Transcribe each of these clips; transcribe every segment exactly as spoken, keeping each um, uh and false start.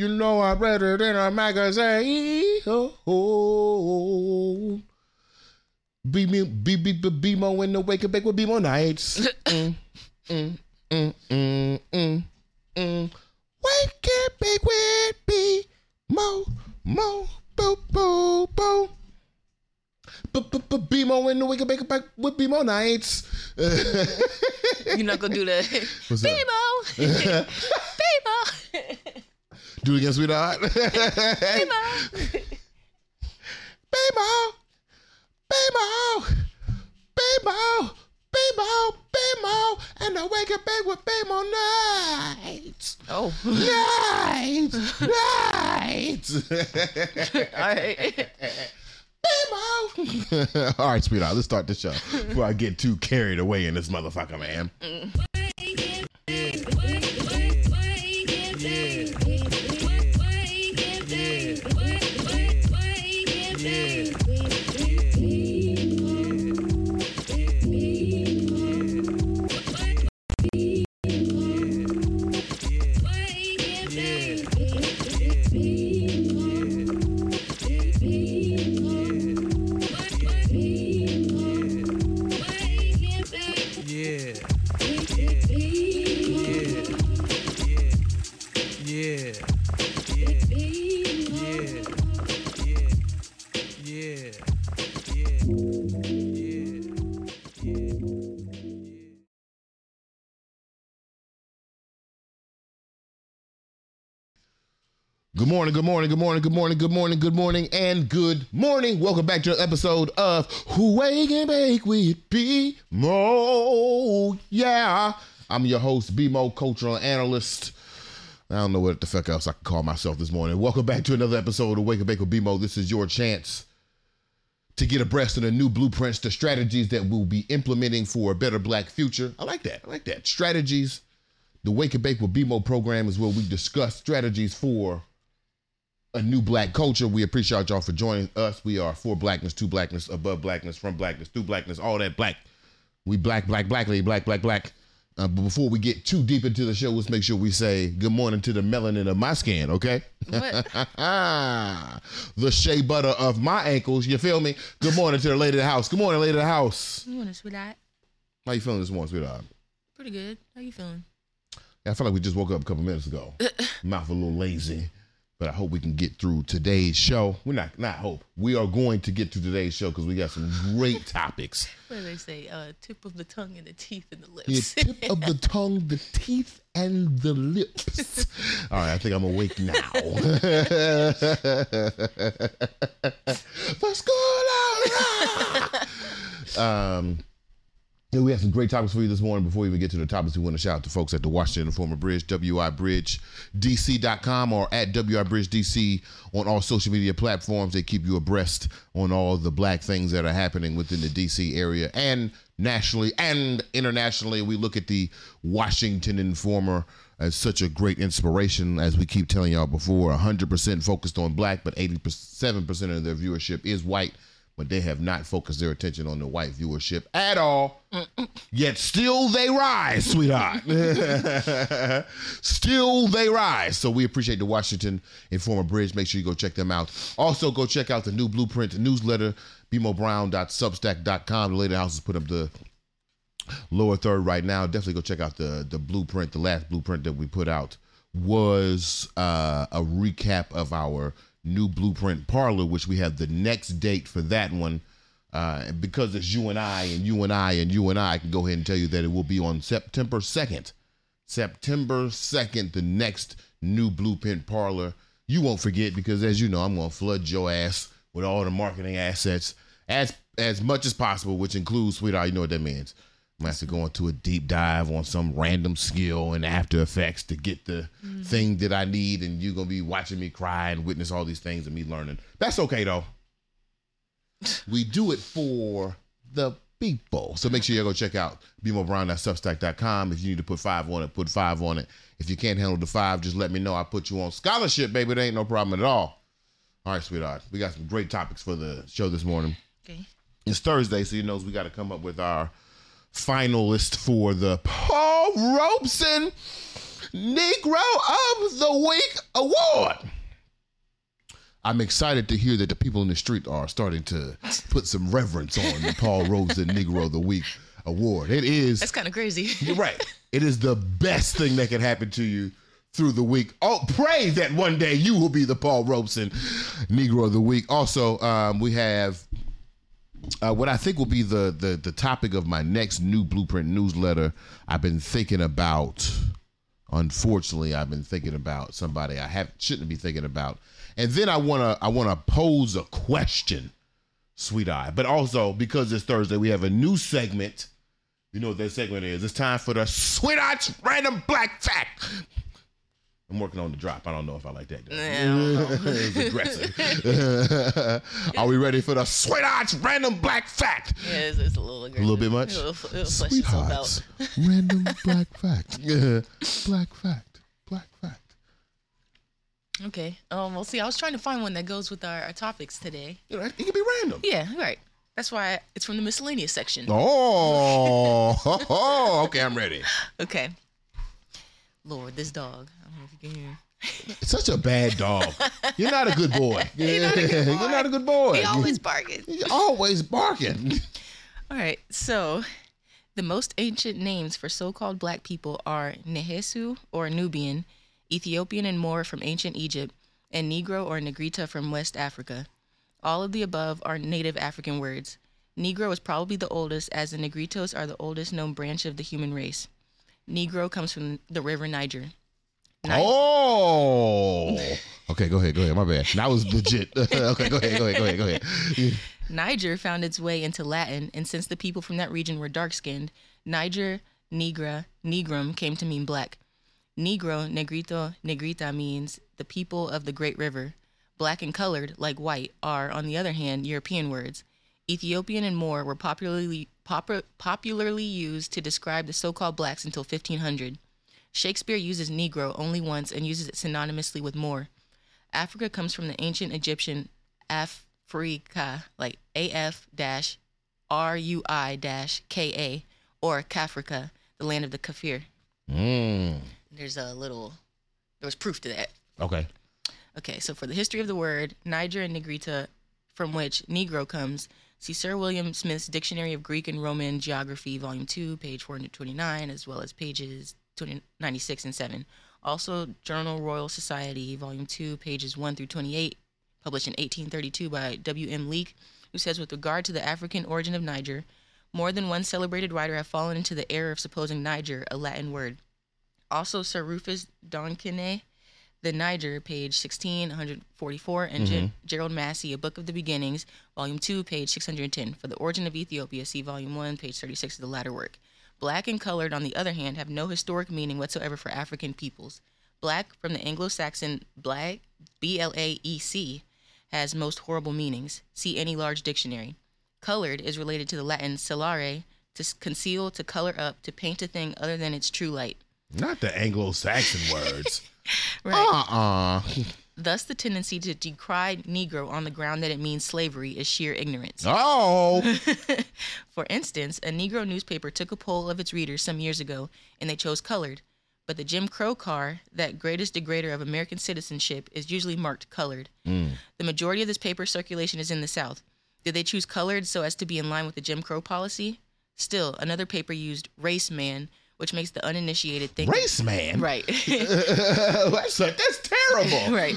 You know I read it in a magazine. Oh, oh. BMO be, be, be, be, be in the wake and bake with BMO nights. mm, mm, mm, mm, mm, mm. Wake and bake with BMO, mo, bo, bo, bo. BMO in the wake and bake with BMO nights. You're not gonna do that. What's that? BMO, BMO. Do it again, sweetheart. BMO, BMO. BMO, BMO, BMO, BMO, and I wake up back with BMO nights. Oh. Nights, nights. All right. BMO. All right, sweetheart, let's start the show before I get too carried away in this motherfucker, man. Mm. Good morning, good morning, good morning, good morning, good morning, good morning, and good morning. Welcome back to an episode of Wake and Bake with BMO. Yeah. I'm your host, BMO, cultural analyst. I don't know what the fuck else I can call myself this morning. Welcome back to another episode of Wake and Bake with BMO. This is your chance to get abreast of the new blueprints, the strategies that we'll be implementing for a better black future. I like that. I like that. Strategies. The Wake and Bake with BMO program is where we discuss strategies for a new black culture. We appreciate y'all for joining us. We are for blackness, to blackness, above blackness, from blackness, through blackness, all that black. We black, black, blackly, black, black, black. Uh, but before we get too deep into the show, let's make sure we say good morning to the melanin of my skin, okay? What? The shea butter of my ankles, you feel me? Good morning to the lady of the house. Good morning, lady of the house. Good morning, sweetheart. How you feeling this morning, sweetheart? Pretty good. How you feeling? I feel like we just woke up a couple minutes ago. Mouth a little lazy. But I hope we can get through today's show. We're not, not hope. We are going to get through today's show because we got some great topics. What do they say? Uh, tip of the tongue and the teeth and the lips. Yeah, tip of the tongue, the teeth, and the lips. All right, I think I'm awake now. For school, all right. Um, yeah, we have some great topics for you this morning. Before we even get to the topics, we want to shout out to folks at the Washington Informer Bridge, W I Bridge D C dot com or at W I Bridge D C on all social media platforms. They keep you abreast on all the black things that are happening within the D C area and nationally and internationally. We look at the Washington Informer as such a great inspiration. As we keep telling y'all before, one hundred percent focused on black, but eighty-seven percent of their viewership is white. But they have not focused their attention on the white viewership at all. Mm-mm. Yet still they rise, sweetheart. Still they rise. So we appreciate the Washington Informer Bridge. Make sure you go check them out. Also, go check out the new Blueprint newsletter, B M O Brown dot substack dot com. The Lady House has put up the lower third right now. Definitely go check out the, the Blueprint. The last Blueprint that we put out was uh, a recap of our new Blueprint Parlor, which we have the next date for that one. Uh, and because it's you and I and you and I and you and I, I can go ahead and tell you that it will be on September second. September second, the next new Blueprint Parlor. You won't forget because, as you know, I'm going to flood your ass with all the marketing assets as as much as possible, which includes, sweetheart, you know what that means. I'm going to have to go into a deep dive on some random skill in After Effects to get the mm. thing that I need, and you're going to be watching me cry and witness all these things and me learning. That's okay, though. We do it for the people. So make sure you go check out B M O Brown dot substack dot com. If you need to put five on it, put five on it. If you can't handle the five, just let me know. I put you on scholarship, baby. There ain't no problem at all. All right, sweetheart. We got some great topics for the show this morning. Okay. It's Thursday, so you know we got to come up with our finalist for the Paul Robeson Negro of the Week Award. I'm excited to hear that the people in the street are starting to put some reverence on the Paul Robeson Negro of the Week Award. It is. That's kind of crazy. You're right. It is the best thing that can happen to you through the week. Oh, pray that one day you will be the Paul Robeson Negro of the Week. Also, um, we have uh, what I think will be the, the the topic of my next new Blueprint newsletter. I've been thinking about, unfortunately, I've been thinking about somebody I have, shouldn't be thinking about. And then I wanna I wanna pose a question, sweet eye. But also, because it's Thursday, we have a new segment. You know what that segment is. It's time for the Sweet Eye's Random Black Fact. I'm working on the drop. I don't know if I like that. No. It's aggressive. Are we ready for the Sweetheart's Random Black Fact? Yeah, it's, it's a little aggressive. A little bit much? It'll, it'll Sweetheart's Random Black Fact. Yeah. Black Fact. Black Fact. Okay. Um, well, see, I was trying to find one that goes with our, our topics today. You know, it can be random. Yeah, right. That's why it's from the miscellaneous section. Oh. Okay, I'm ready. Okay. Lord, this dog. I don't know if you can hear. It's such a bad dog. You're not a good boy. You're not a good boy. You're not a good boy. He always barking. He's always barking. All right. So, the most ancient names for so-called black people are Nehesu or Nubian, Ethiopian and Moor from ancient Egypt, and Negro or Negrita from West Africa. All of the above are native African words. Negro is probably the oldest, as the Negritos are the oldest known branch of the human race. Negro comes from the river Niger. Niger. Oh! Okay, go ahead, go ahead. My bad. That was legit. Okay, go ahead, go ahead, go ahead, go ahead. Niger found its way into Latin, and since the people from that region were dark-skinned, Niger, Negra, Negrum came to mean black. Negro, Negrito, Negrita means the people of the Great River. Black and colored, like white, are, on the other hand, European words. Ethiopian and Moor were popularly pop- popularly used to describe the so-called blacks until fifteen hundred. Shakespeare uses Negro only once and uses it synonymously with Moor. Africa comes from the ancient Egyptian Afrika, like A F R U I K A, or Kafrika, the land of the Kafir. Mm. There's a little, there was proof to that. Okay. Okay, so for the history of the word, Niger and Negrita, from which Negro comes, see Sir William Smith's Dictionary of Greek and Roman Geography, Volume two, page four hundred twenty-nine, as well as pages ninety-six and seven. Also, Journal Royal Society, Volume two, pages one through twenty-eight, published in eighteen thirty-two by W M Leake, who says, with regard to the African origin of Niger, more than one celebrated writer have fallen into the error of supposing Niger a Latin word. Also, Sir Rufus Donkinet, The Niger, page sixteen, one forty-four, and mm-hmm. G- Gerald Massey, A Book of the Beginnings, Volume two, page six hundred ten. For the origin of Ethiopia, see Volume one, page thirty-six of the latter work. Black and colored, on the other hand, have no historic meaning whatsoever for African peoples. Black, from the Anglo-Saxon black, B L A E C, has most horrible meanings. See any large dictionary. Colored is related to the Latin celare, to conceal, to color up, to paint a thing other than its true light. Not the Anglo-Saxon words. Right. Uh-uh. Thus, the tendency to decry Negro on the ground that it means slavery is sheer ignorance. Oh! For instance, a Negro newspaper took a poll of its readers some years ago, and they chose colored. But the Jim Crow car, that greatest degrader of American citizenship, is usually marked colored. Mm. The majority of this paper's circulation is in the South. Did they choose colored so as to be in line with the Jim Crow policy? Still, another paper used race man, which makes the uninitiated think... Race man? Right. that's, that's terrible. Right.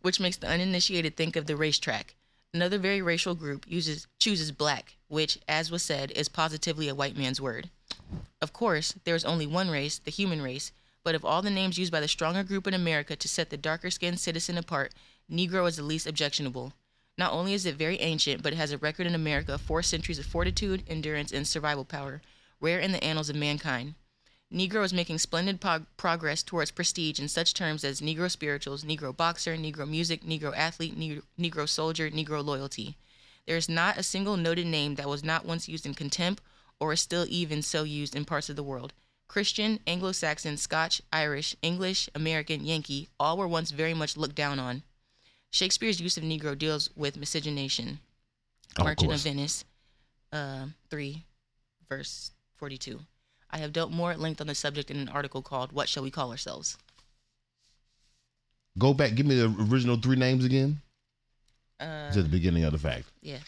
Which makes the uninitiated think of the racetrack. Another very racial group uses chooses black, which, as was said, is positively a white man's word. Of course, there is only one race, the human race, but of all the names used by the stronger group in America to set the darker-skinned citizen apart, Negro is the least objectionable. Not only is it very ancient, but it has a record in America of four centuries of fortitude, endurance, and survival power, rare in the annals of mankind. Negro is making splendid prog- progress towards prestige in such terms as Negro spirituals, Negro boxer, Negro music, Negro athlete, ne- Negro soldier, Negro loyalty. There is not a single noted name that was not once used in contempt or is still even so used in parts of the world. Christian, Anglo-Saxon, Scotch, Irish, English, American, Yankee, all were once very much looked down on. Shakespeare's use of Negro deals with miscegenation. Oh, Merchant of, of Venice, uh, three, verse forty-two. I have dealt more at length on the subject in an article called What Shall We Call Ourselves? Go back. Give me the original three names again. Uh, to the beginning of the fact. Yeah.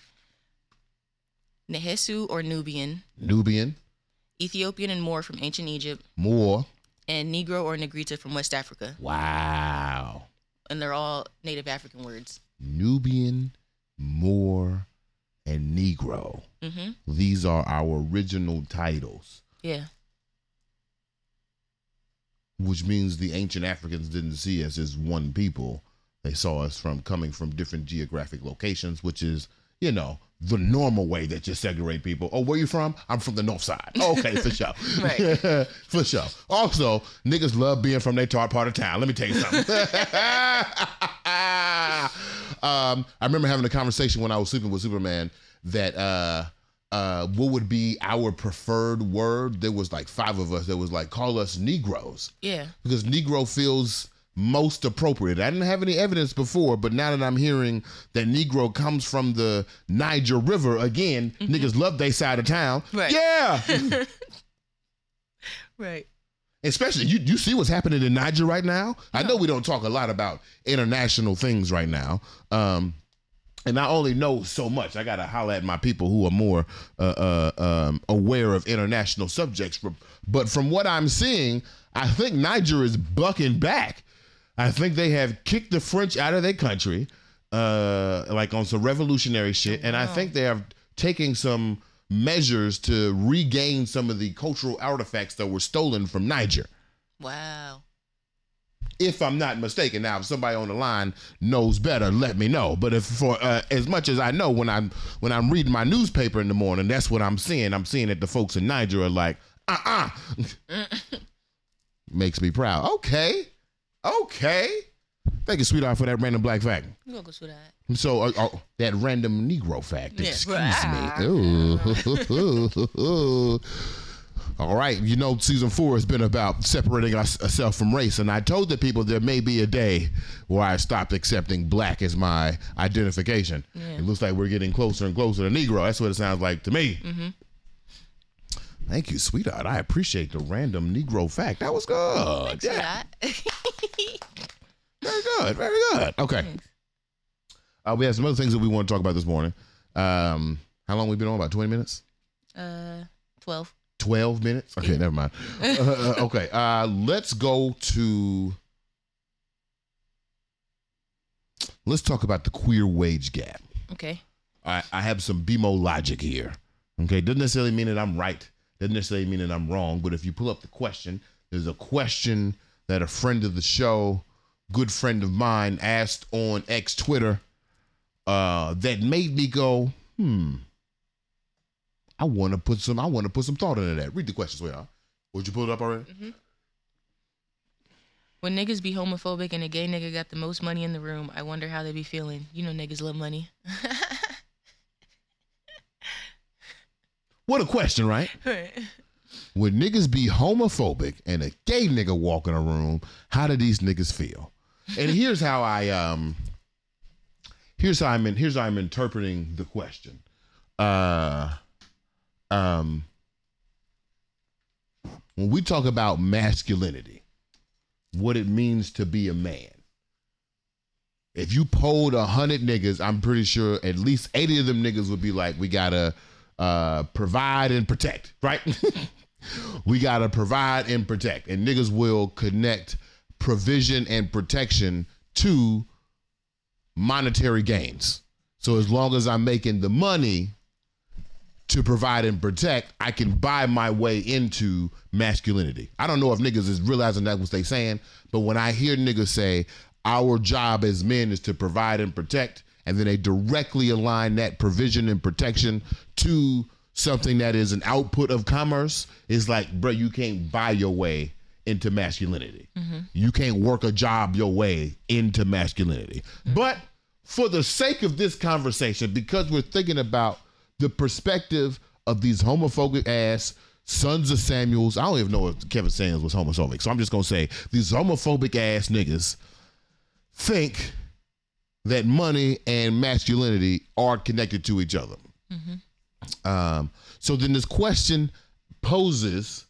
Nehesu or Nubian. Nubian. Ethiopian and Moor from ancient Egypt. Moor. And Negro or Negrita from West Africa. Wow. And they're all native African words. Nubian, Moor, and Negro. Mm-hmm. These are our original titles. Yeah. Which means the ancient Africans didn't see us as one people. They saw us from coming from different geographic locations, which is, you know, the normal way that you segregate people. Oh, where you from? I'm from the north side. Okay, for sure. Right. For sure. Also, niggas love being from their tart part of town. Let me tell you something. um, I remember having a conversation when I was sleeping with Superman that uh, uh, what would be our preferred word? There was like five of us that was like, call us Negroes. Yeah. Because Negro feels most appropriate. I didn't have any evidence before, but now that I'm hearing that Negro comes from the Niger River again, mm-hmm. niggas love they side of town. Right. Yeah. Right. Especially, you, you see what's happening in Niger right now? No. I know we don't talk a lot about international things right now. Um, and I only know so much. I got to holler at my people who are more uh, uh, um, aware of international subjects. But from what I'm seeing, I think Niger is bucking back. I think they have kicked the French out of their country, uh, like on some revolutionary shit. And wow. I think they are taking some measures to regain some of the cultural artifacts that were stolen from Niger. Wow. If I'm not mistaken. Now, if somebody on the line knows better, let me know. But if for uh, as much as I know, when I'm when I'm reading my newspaper in the morning, that's what I'm seeing. I'm seeing that the folks in Niger are like, uh-uh. Makes me proud. Okay. Okay. Thank you, sweetheart, for that random black fact. You're welcome, sweetheart. So, uh, uh, that random Negro fact. Yeah. Excuse ah. me. Ooh. All right. You know, season four has been about separating ourselves from race. And I told the people there may be a day where I stopped accepting black as my identification. Yeah. It looks like we're getting closer and closer to Negro. That's what it sounds like to me. Mm-hmm. Thank you, sweetheart. I appreciate the random Negro fact. That was good. Thanks, yeah. Very good. Very good. Okay. Uh, we have some other things that we want to talk about this morning. Um, how long we been on? About twenty minutes? Uh, twelve. Twelve minutes? Okay, yeah. Never mind. uh, okay, uh, let's go to. Let's talk about the queer wage gap. Okay. I I have some B M O logic here. Okay, doesn't necessarily mean that I'm right. Doesn't necessarily mean that I'm wrong, but if you pull up the question, there's a question that a friend of the show, good friend of mine, asked on X Twitter uh, that made me go, hmm, I want to put some I want to put some thought into that. Read the question, sweetheart. Would you pull it up already? Mm-hmm. When niggas be homophobic and a gay nigga got the most money in the room, I wonder how they be feeling. You know niggas love money. What a question, right? Right. Would niggas be homophobic and a gay nigga walk in a room, how do these niggas feel? And here's how I um here's how I'm in, here's how I'm interpreting the question. Uh um when we talk about masculinity, what it means to be a man. If you polled a hundred niggas, I'm pretty sure at least eighty of them niggas would be like, we gotta Uh, provide and protect, right? We gotta provide and protect, and niggas will connect provision and protection to monetary gains. So as long as I'm making the money to provide and protect, I can buy my way into masculinity. I don't know if niggas is realizing that what they saying, but when I hear niggas say our job as men is to provide and protect, and then they directly align that provision and protection to something that is an output of commerce, it's like, bro, you can't buy your way into masculinity. Mm-hmm. You can't work a job your way into masculinity. Mm-hmm. But for the sake of this conversation, because we're thinking about the perspective of these homophobic ass sons of Samuels, I don't even know if Kevin Samuels was homophobic, so I'm just gonna say these homophobic ass niggas think that money and masculinity are connected to each other. Mm-hmm. Um, so then this question poses,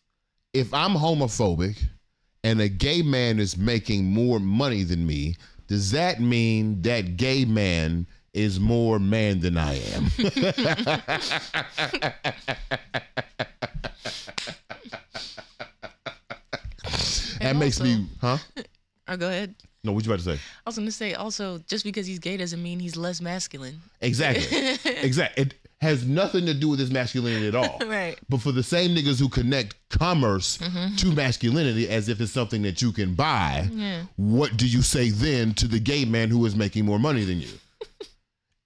if I'm homophobic and a gay man is making more money than me, does that mean that gay man is more man than I am? That also makes me, huh? Oh, go ahead. No, what you about to say? I was going to say, also, just because he's gay doesn't mean he's less masculine. Exactly. Exactly. It has nothing to do with his masculinity at all. Right. But for the same niggas who connect commerce mm-hmm. to masculinity as if it's something that you can buy, yeah. What do you say then to the gay man who is making more money than you?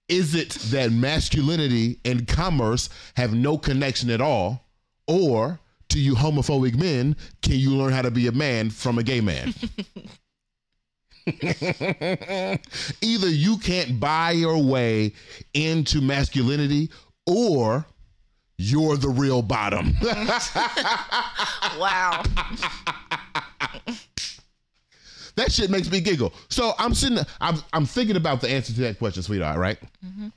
Is it that masculinity and commerce have no connection at all? Or to you homophobic men, can you learn how to be a man from a gay man? Either you can't buy your way into masculinity or you're the real bottom. Wow. That shit makes me giggle. So I'm sitting, I'm, I'm thinking about the answer to that question, sweetheart, right? Mm-hmm.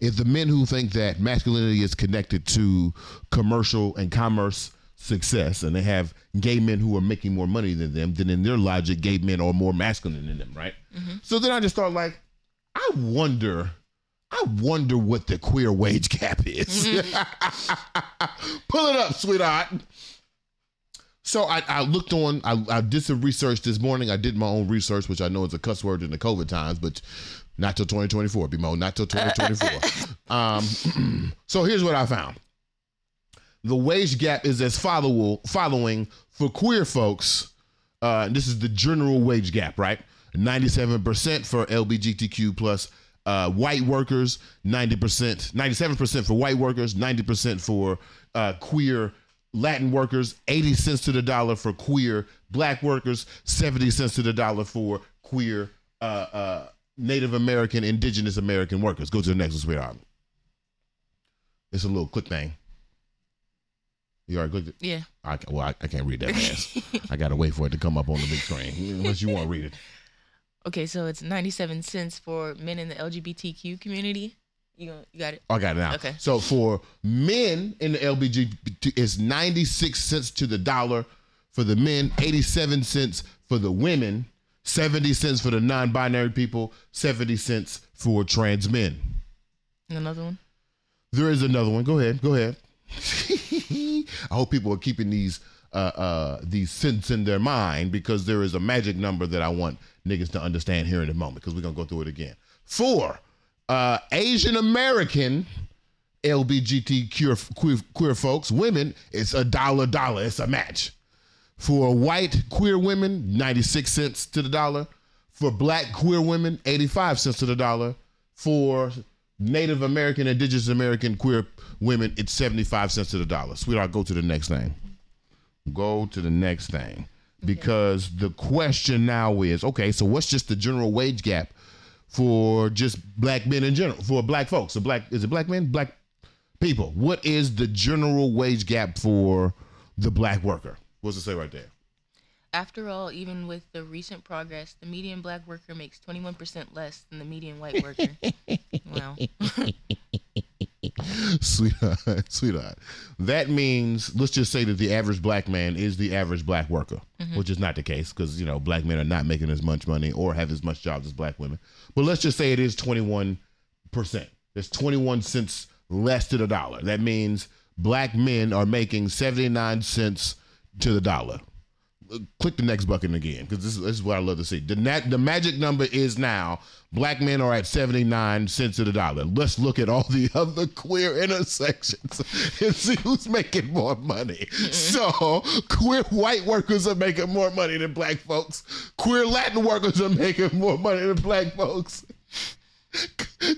If the men who think that masculinity is connected to commercial and commerce success, and they have gay men who are making more money than them, then in their logic, gay men are more masculine than them, right? Mm-hmm. So then I just thought, like, I wonder, I wonder what the queer wage gap is. Mm-hmm. Pull it up, sweetheart. So I, I looked on, I, I did some research this morning. I did my own research, which I know is a cuss word in the COVID times, but not till twenty twenty-four, B-Mo, not till twenty twenty-four. um, so here's what I found. The wage gap is as follow- following for queer folks. Uh, this is the general wage gap, right? ninety-seven percent for L G B T Q plus uh, white workers, ninety percent, ninety-seven percent for white workers, ninety percent for uh, queer Latin workers, eighty cents to the dollar for queer black workers, seventy cents to the dollar for queer uh, uh, Native American, indigenous American workers. Go to the next one, sweetheart. It's a little click thing. You already clicked it? Yeah. I, well, I, I can't read that fast. I got to wait for it to come up on the big screen, unless you want to read it. Okay, so it's ninety-seven cents for men in the L G B T Q community. You, you got it? I got it now. Okay. So for men in the L G B T Q, it's ninety-six cents to the dollar for the men, eighty-seven cents for the women, seventy cents for the non-binary people, seventy cents for trans men. And another one? There is another one. Go ahead. Go ahead. I hope people are keeping these uh, uh, these cents in their mind, because there is a magic number that I want niggas to understand here in a moment, because we're going to go through it again. Four, uh, Asian American L G B T Q queer, queer, queer folks, women, it's a dollar dollar. It's a match. For white queer women, ninety-six cents to the dollar. For black queer women, eighty-five cents to the dollar. For Native American, indigenous American, queer women, it's seventy-five cents to the dollar. Sweetheart, go to the next thing. Go to the next thing. Because okay. The question now is, okay, so what's just the general wage gap for just black men in general, for black folks? So black, is it black men? Black people. What is the general wage gap for the black worker? What's it say right there? After all, even with the recent progress, the median black worker makes twenty-one percent less than the median white worker. Wow. Sweetheart, sweetheart. That means, let's just say that the average black man is the average black worker, mm-hmm. which is not the case, because, you know, black men are not making as much money or have as much jobs as black women. But let's just say it is twenty-one percent. That's twenty-one cents less to the dollar. That means black men are making seventy-nine cents to the dollar. Click the next bucket again, because this, this is what I love to see. The, nat- the magic number is now black men are at seventy-nine cents to the dollar. Let's look at all the other queer intersections and see who's making more money. So queer white workers are making more money than black folks. Queer Latin workers are making more money than black folks.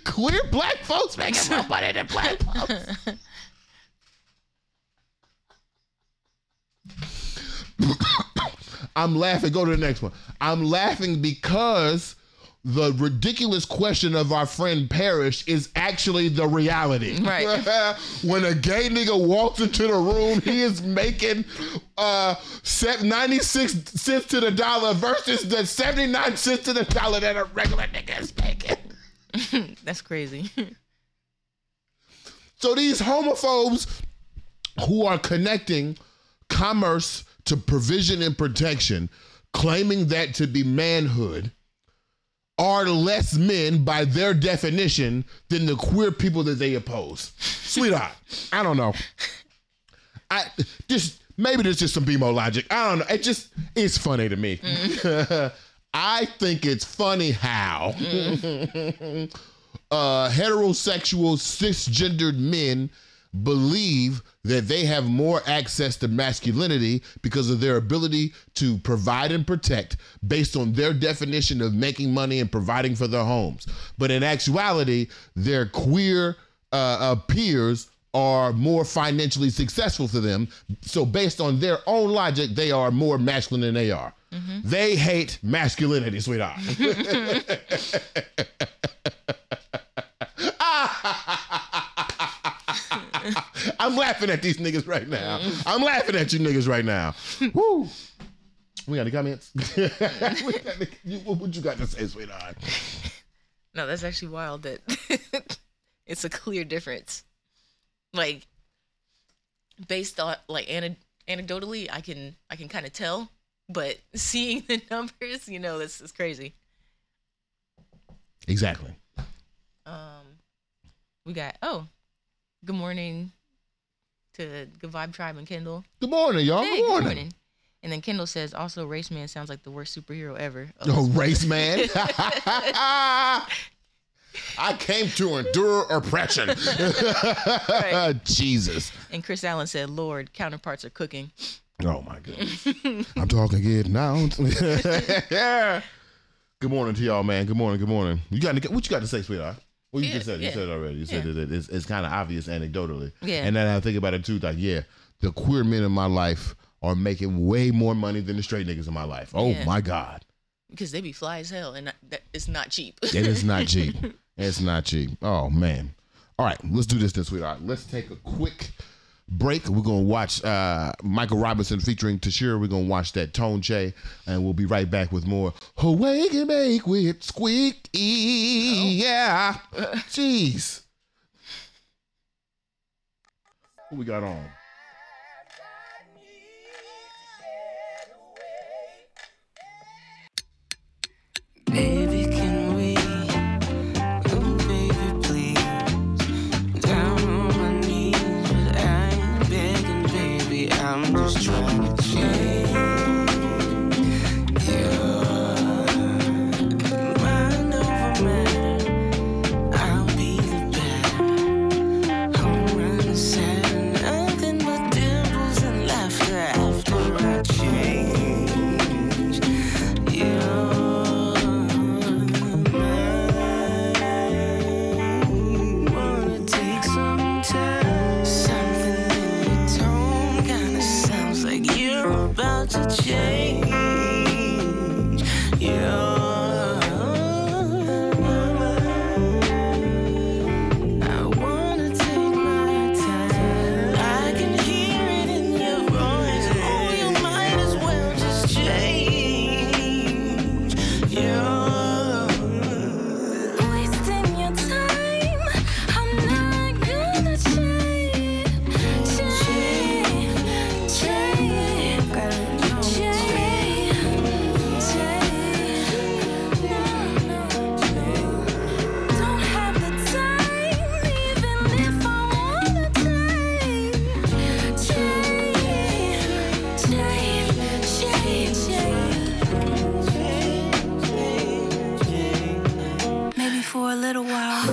Queer black folks making more money than black folks. I'm laughing. Go to the next one. I'm laughing because the ridiculous question of our friend Parrish is actually the reality. Right. When a gay nigga walks into the room, he is making uh, ninety-six cents to the dollar versus the seventy-nine cents to the dollar that a regular nigga is making. That's crazy. So these homophobes who are connecting commerce to provision and protection, claiming that to be manhood, are less men by their definition than the queer people that they oppose. Sweetheart, I don't know. I just maybe there's just some B M O logic. I don't know. It just it's funny to me. Mm. I think it's funny how mm. uh, heterosexual cisgendered men believe that they have more access to masculinity because of their ability to provide and protect based on their definition of making money and providing for their homes. But in actuality, their queer uh, peers are more financially successful to them. So based on their own logic, they are more masculine than they are. Mm-hmm. They hate masculinity, sweetheart. I'm laughing at these niggas right now. I'm laughing at you niggas right now. Woo! We got any comments? What would you got to say, sweetheart? No, that's actually wild that it's a clear difference. Like, based on, like, aned- anecdotally, I can I can kind of tell, but seeing the numbers, you know, this is crazy. Exactly. Um, we got, oh, good morning to Good Vibe Tribe and Kendall. Good morning, y'all. Hey, good morning. Good morning. And then Kendall says, also, Race Man sounds like the worst superhero ever. Oh, Race Man? I came to endure oppression. Right. Jesus. And Chris Allen said, Lord, counterparts are cooking. Oh, my goodness. I'm talking again now. Yeah. Good morning to y'all, man. Good morning. Good morning. You got to, what you got to say, sweetheart? Well, you yeah, just said yeah. you said it already. You yeah. said it. It's, it's kind of obvious anecdotally. Yeah. And then I think about it too. Like, yeah, the queer men in my life are making way more money than the straight niggas in my life. Oh, yeah. my God. Because they be fly as hell, and that, it's not cheap. It is not cheap. It's not cheap. Oh, man. All right, let's do this then, sweetheart. Let's take a quick break. We're going to watch uh, Michael Robinson featuring Tashira. We're going to watch that Tonche, and we'll be right back with more. Awake and make with Squeaky. Oh. Yeah. Jeez. What we got on? Baby, can we, oh baby, please, down on my knees, but I ain't begging, baby, I'm just trying to change your mind over matter, I'll be the better, home run sad, nothing but dimples and laughter after I change your to change your mind. I wanna take my time. I can hear it in your voice. Oh, you might as well just change your. Wasting your time. I'm not gonna change. Change. Change. change. For a little while.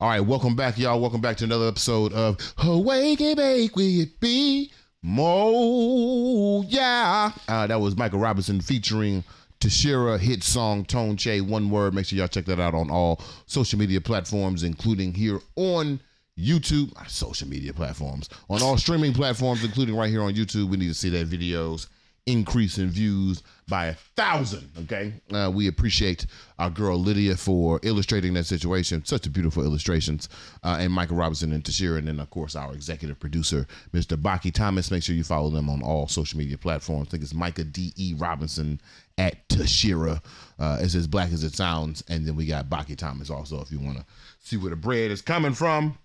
All right, welcome back, y'all. Welcome back to another episode of Awake and Bake with B. Mo. Yeah. Uh, that was Michael Robinson featuring Tashira hit song Tone Che, one word. Make sure y'all check that out on all social media platforms, including here on YouTube, social media platforms, on all streaming platforms, including right here on YouTube. We need to see that video's increase in views by a thousand. Okay. Uh, we appreciate our girl Lydia for illustrating that situation. Such a beautiful illustrations. Uh, and Michael Robinson and Tashira. And then, of course, our executive producer, Mister Baki Thomas. Make sure you follow them on all social media platforms. I think it's Micah D E Robinson at Tashira. Uh, it's as black as it sounds. And then we got Baki Thomas also, if you want to see where the bread is coming from.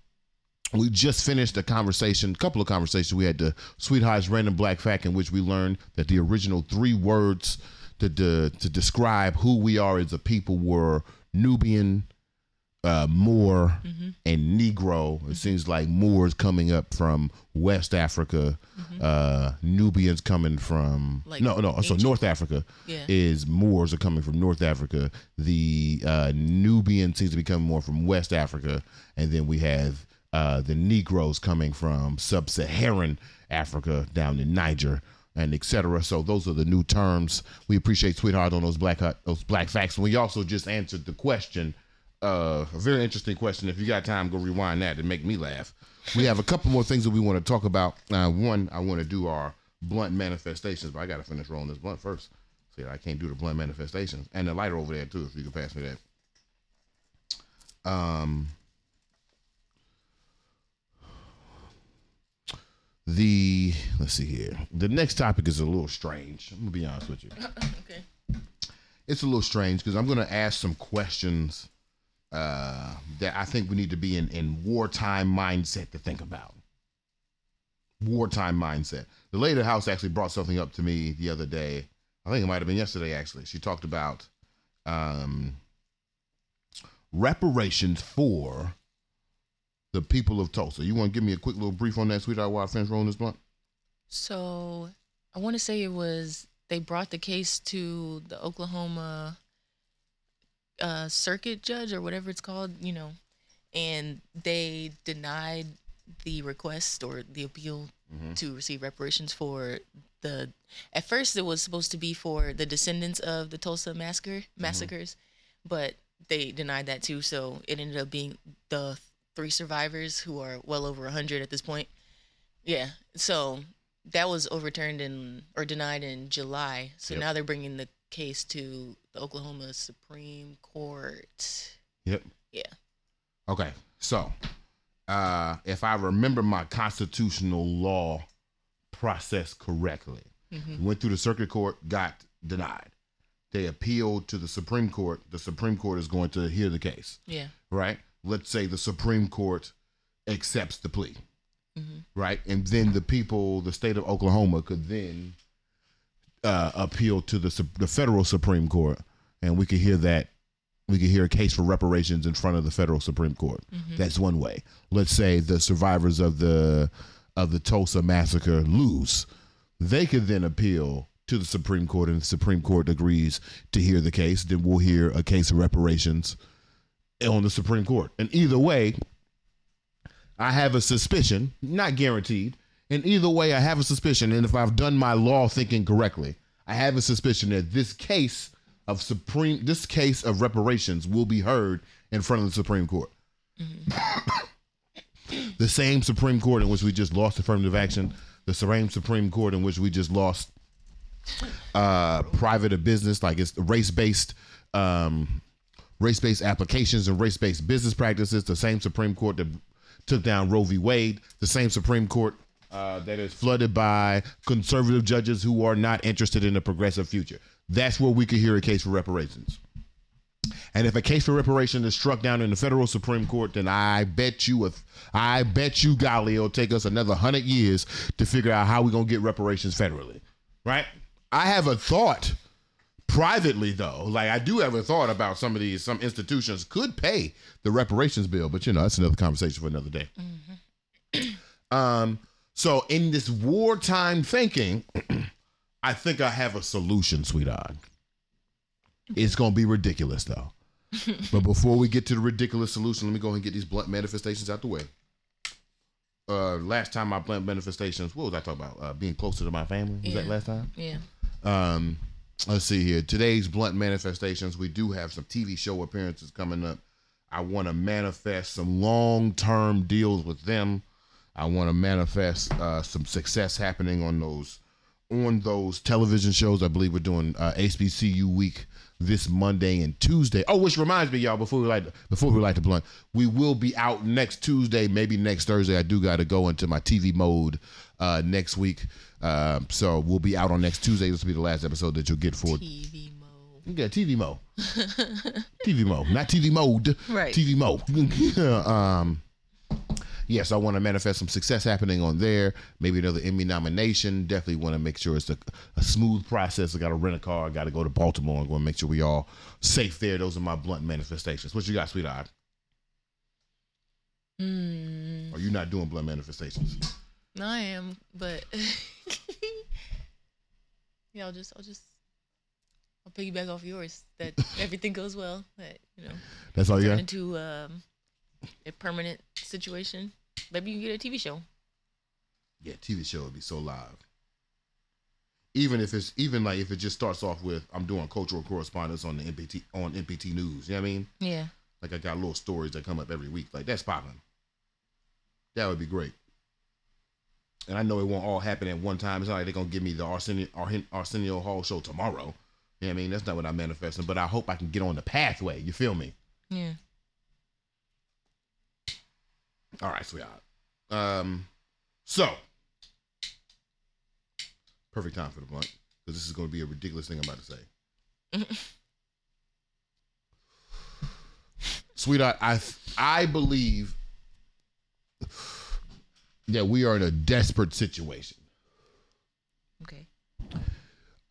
We just finished a conversation, a couple of conversations. We had the Sweetheart's Random Black Fact, in which we learned that the original three words to to, to describe who we are as a people were Nubian, uh, Moor, mm-hmm. and Negro. It mm-hmm. seems like Moors coming up from West Africa, mm-hmm. uh, Nubians coming from like no, no. Egypt. So North Africa yeah. is Moors are coming from North Africa. The uh, Nubian seems to be coming more from West Africa, and then we have. Uh, the Negroes coming from sub-Saharan Africa down in Niger and et cetera. So those are the new terms. We appreciate Sweetheart on those black those black facts. We also just answered the question, uh, a very interesting question. If you got time, go rewind that and make me laugh. We have a couple more things that we want to talk about. Uh, one, I want to do our blunt manifestations, but I got to finish rolling this blunt first. See, I can't do the blunt manifestations. And the lighter over there, too, if you can pass me that. Um... The let's see here. The next topic is a little strange. I'm gonna be honest with you. Okay. It's a little strange because I'm gonna ask some questions uh, that I think we need to be in, in wartime mindset to think about. Wartime mindset. The Later House actually brought something up to me the other day. I think it might have been yesterday. Actually, she talked about um, reparations for. The people of Tulsa. You want to give me a quick little brief on that, Sweetheart, while I finish rolling this blunt? So I want to say it was they brought the case to the Oklahoma uh, circuit judge or whatever it's called, you know, and they denied the request or the appeal mm-hmm. to receive reparations for the. At first, it was supposed to be for the descendants of the Tulsa massacre massacres, mm-hmm. but they denied that too. So it ended up being the. Three survivors who are well over one hundred at this point. Yeah. So that was overturned in or denied in July. So yep. now they're bringing the case to the Oklahoma Supreme Court. Yep. Yeah. Okay. So uh, if I remember my constitutional law process correctly, mm-hmm. we went through the circuit court, got denied. They appealed to the Supreme Court. The Supreme Court is going to hear the case. Yeah. Right. Let's say the Supreme Court accepts the plea, mm-hmm. right? And then the people, the state of Oklahoma could then uh, appeal to the, the federal Supreme Court, and we could hear that. We could hear a case for reparations in front of the federal Supreme Court. Mm-hmm. That's one way. Let's say the survivors of the of the Tulsa massacre lose. They could then appeal to the Supreme Court, and the Supreme Court agrees to hear the case. Then we'll hear a case of reparations on the Supreme Court. And either way, I have a suspicion, not guaranteed, and either way I have a suspicion, and if I've done my law thinking correctly, I have a suspicion that this case of Supreme, this case of reparations will be heard in front of the Supreme Court. Mm-hmm. The same Supreme Court in which we just lost affirmative action, the same Supreme Court in which we just lost uh, private or business, like it's race-based um race-based applications and race-based business practices, the same Supreme Court that took down Roe v. Wade, the same Supreme Court uh, that is flooded by conservative judges who are not interested in a progressive future. That's where we could hear a case for reparations. And if a case for reparations is struck down in the federal Supreme Court, then I bet you, if, I bet you, golly, it'll take us another hundred years to figure out how we're going to get reparations federally, right? I have a thought. Privately, though, like I do have a thought about some of these, some institutions could pay the reparations bill, but you know, that's another conversation for another day. Mm-hmm. um, so in this wartime thinking, I think I have a solution, sweetheart. It's going to be ridiculous, though. But before we get to the ridiculous solution, let me go ahead and get these blunt manifestations out the way. Uh, last time my blunt manifestations, what was I talking about? Uh, being closer to my family. Was yeah. that last time? Yeah. Um, Let's see here. Today's blunt manifestations. We do have some T V show appearances coming up. I want to manifest some long-term deals with them. I want to manifest uh, some success happening on those on those television shows. I believe we're doing uh, H B C U week this Monday and Tuesday. Oh, which reminds me, y'all, before we light before we light the blunt, we will be out next Tuesday, maybe next Thursday. I do got to go into my T V mode uh, next week. Uh, so we'll be out on next Tuesday. This will be the last episode that you'll get for T V mode. Yeah, T V mode. T V mode, not T V mode. Right. T V mode. um. Yes, I want to manifest some success happening on there. Maybe another Emmy nomination. Definitely want to make sure it's a, a smooth process. I got to rent a car. I got to go to Baltimore. I'm going to make sure we all safe there. Those are my blunt manifestations. What you got, sweetheart? Mm. Are you not doing blunt manifestations? No, I am, but yeah, I'll just, I'll just, I'll piggyback off yours. That everything goes well. That you know. That's all you got. Into um, a permanent situation. Maybe you can get a T V show. Yeah, T V show would be so live. Even if it's even like if it just starts off with I'm doing cultural correspondence on the N P T on N P T News. You know what I mean? Yeah. Like I got little stories that come up every week. Like that's popping. That would be great. And I know it won't all happen at one time. It's not like they're gonna give me the Arsenio Arsenio Hall show tomorrow. You know what I mean? That's not what I'm manifesting. But I hope I can get on the pathway. You feel me? Yeah. All right, sweetheart. Um, so, perfect time for the blunt because this is going to be a ridiculous thing I'm about to say. Sweetheart, I I believe that we are in a desperate situation. Okay.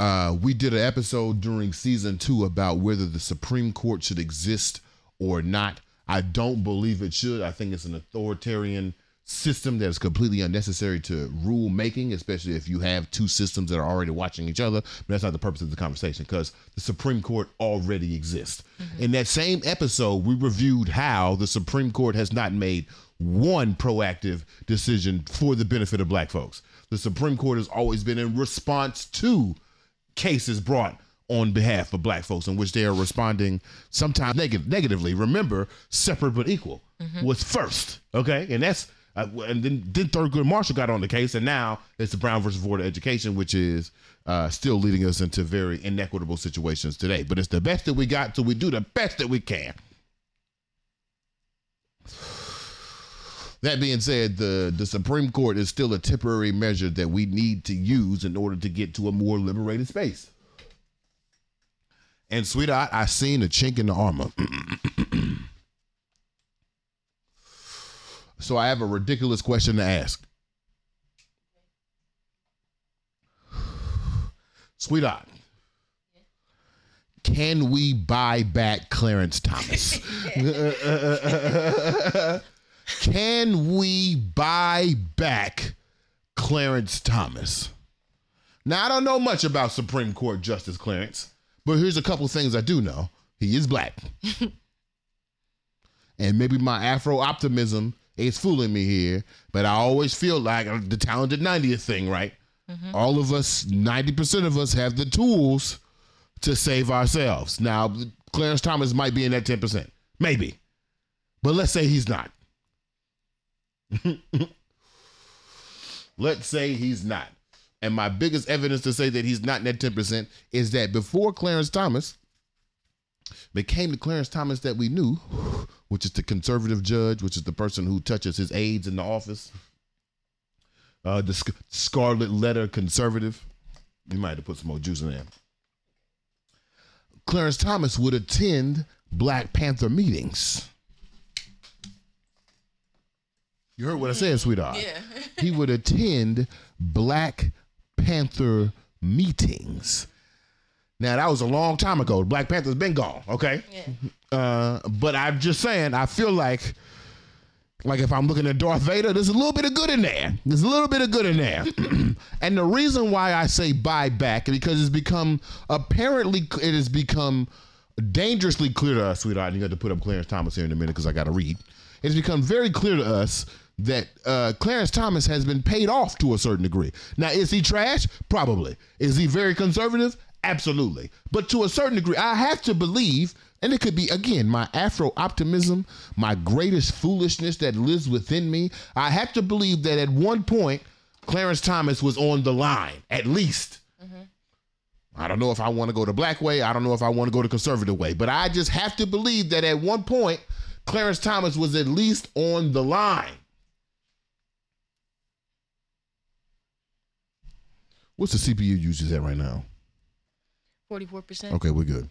Uh, we did an episode during season two about whether the Supreme Court should exist or not. I don't believe it should. I think it's an authoritarian system that is completely unnecessary to rule making, especially if you have two systems that are already watching each other. But that's not the purpose of the conversation because the Supreme Court already exists. Mm-hmm. In that same episode, we reviewed how the Supreme Court has not made one proactive decision for the benefit of black folks. The Supreme Court has always been in response to cases brought on behalf of black folks in which they are responding sometimes neg- negatively. Remember, separate but equal mm-hmm. was first, okay? And that's uh, and then, then Thurgood Marshall got on the case, and now it's the Brown versus Board of Education, which is uh, still leading us into very inequitable situations today. But it's the best that we got, so we do the best that we can. That being said, the, the Supreme Court is still a temporary measure that we need to use in order to get to a more liberated space. And sweetheart, I seen a chink in the armor. So I have a ridiculous question to ask. Sweetheart, can we buy back Clarence Thomas? Can we buy back Clarence Thomas? Now, I don't know much about Supreme Court Justice Clarence. But here's a couple things I do know. He is black. And maybe my Afro-optimism is fooling me here, but I always feel like the talented ninetieth thing, right? Mm-hmm. All of us, ninety percent of us have the tools to save ourselves. Now, Clarence Thomas might be in that ten percent. Maybe. But let's say he's not. Let's say he's not. And my biggest evidence to say that he's not in that ten percent is that before Clarence Thomas became the Clarence Thomas that we knew, which is the conservative judge, which is the person who touches his aides in the office, uh, the sc- scarlet letter conservative. You might have put some more juice in there. Clarence Thomas would attend Black Panther meetings. You heard what I said, sweetheart. Yeah. He would attend Black Panther meetings. Now that was a long time ago. Black Panther's been gone, okay? Yeah. Uh, but I'm just saying, I feel like, like if I'm looking at Darth Vader, there's a little bit of good in there. There's a little bit of good in there. And the reason why I say buy back is because it's become apparently it has become dangerously clear to us, sweetheart. You got to put up Clarence Thomas here in a minute because I got to read. It's become very clear to us that uh, Clarence Thomas has been paid off to a certain degree. Now, is he trash? Probably. Is he very conservative? Absolutely. But to a certain degree, I have to believe, and it could be, again, my Afro-optimism, my greatest foolishness that lives within me. I have to believe that at one point, Clarence Thomas was on the line, at least. Mm-hmm. I don't know if I want to go the black way. I don't know if I want to go the conservative way. But I just have to believe that at one point, Clarence Thomas was at least on the line. What's the C P U usage at right now? forty-four percent. Okay, we're good.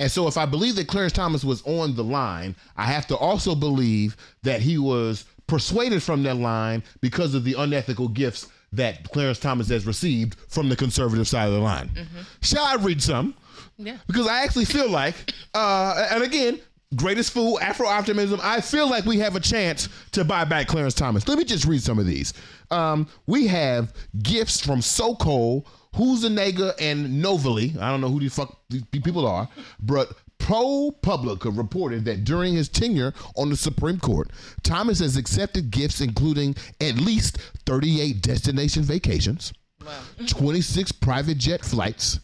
And so if I believe that Clarence Thomas was on the line, I have to also believe that he was persuaded from that line because of the unethical gifts that Clarence Thomas has received from the conservative side of the line. Mm-hmm. Shall I read some? Yeah. Because I actually feel like, uh, and again, greatest fool, Afro-optimism, I feel like we have a chance to buy back Clarence Thomas. Let me just read some of these. Um, we have gifts from SoCo, Huzenegger, and Novelli. I don't know who the fuck these people are, but ProPublica reported that during his tenure on the Supreme Court, Thomas has accepted gifts including at least thirty-eight destination vacations, wow. twenty-six private jet flights,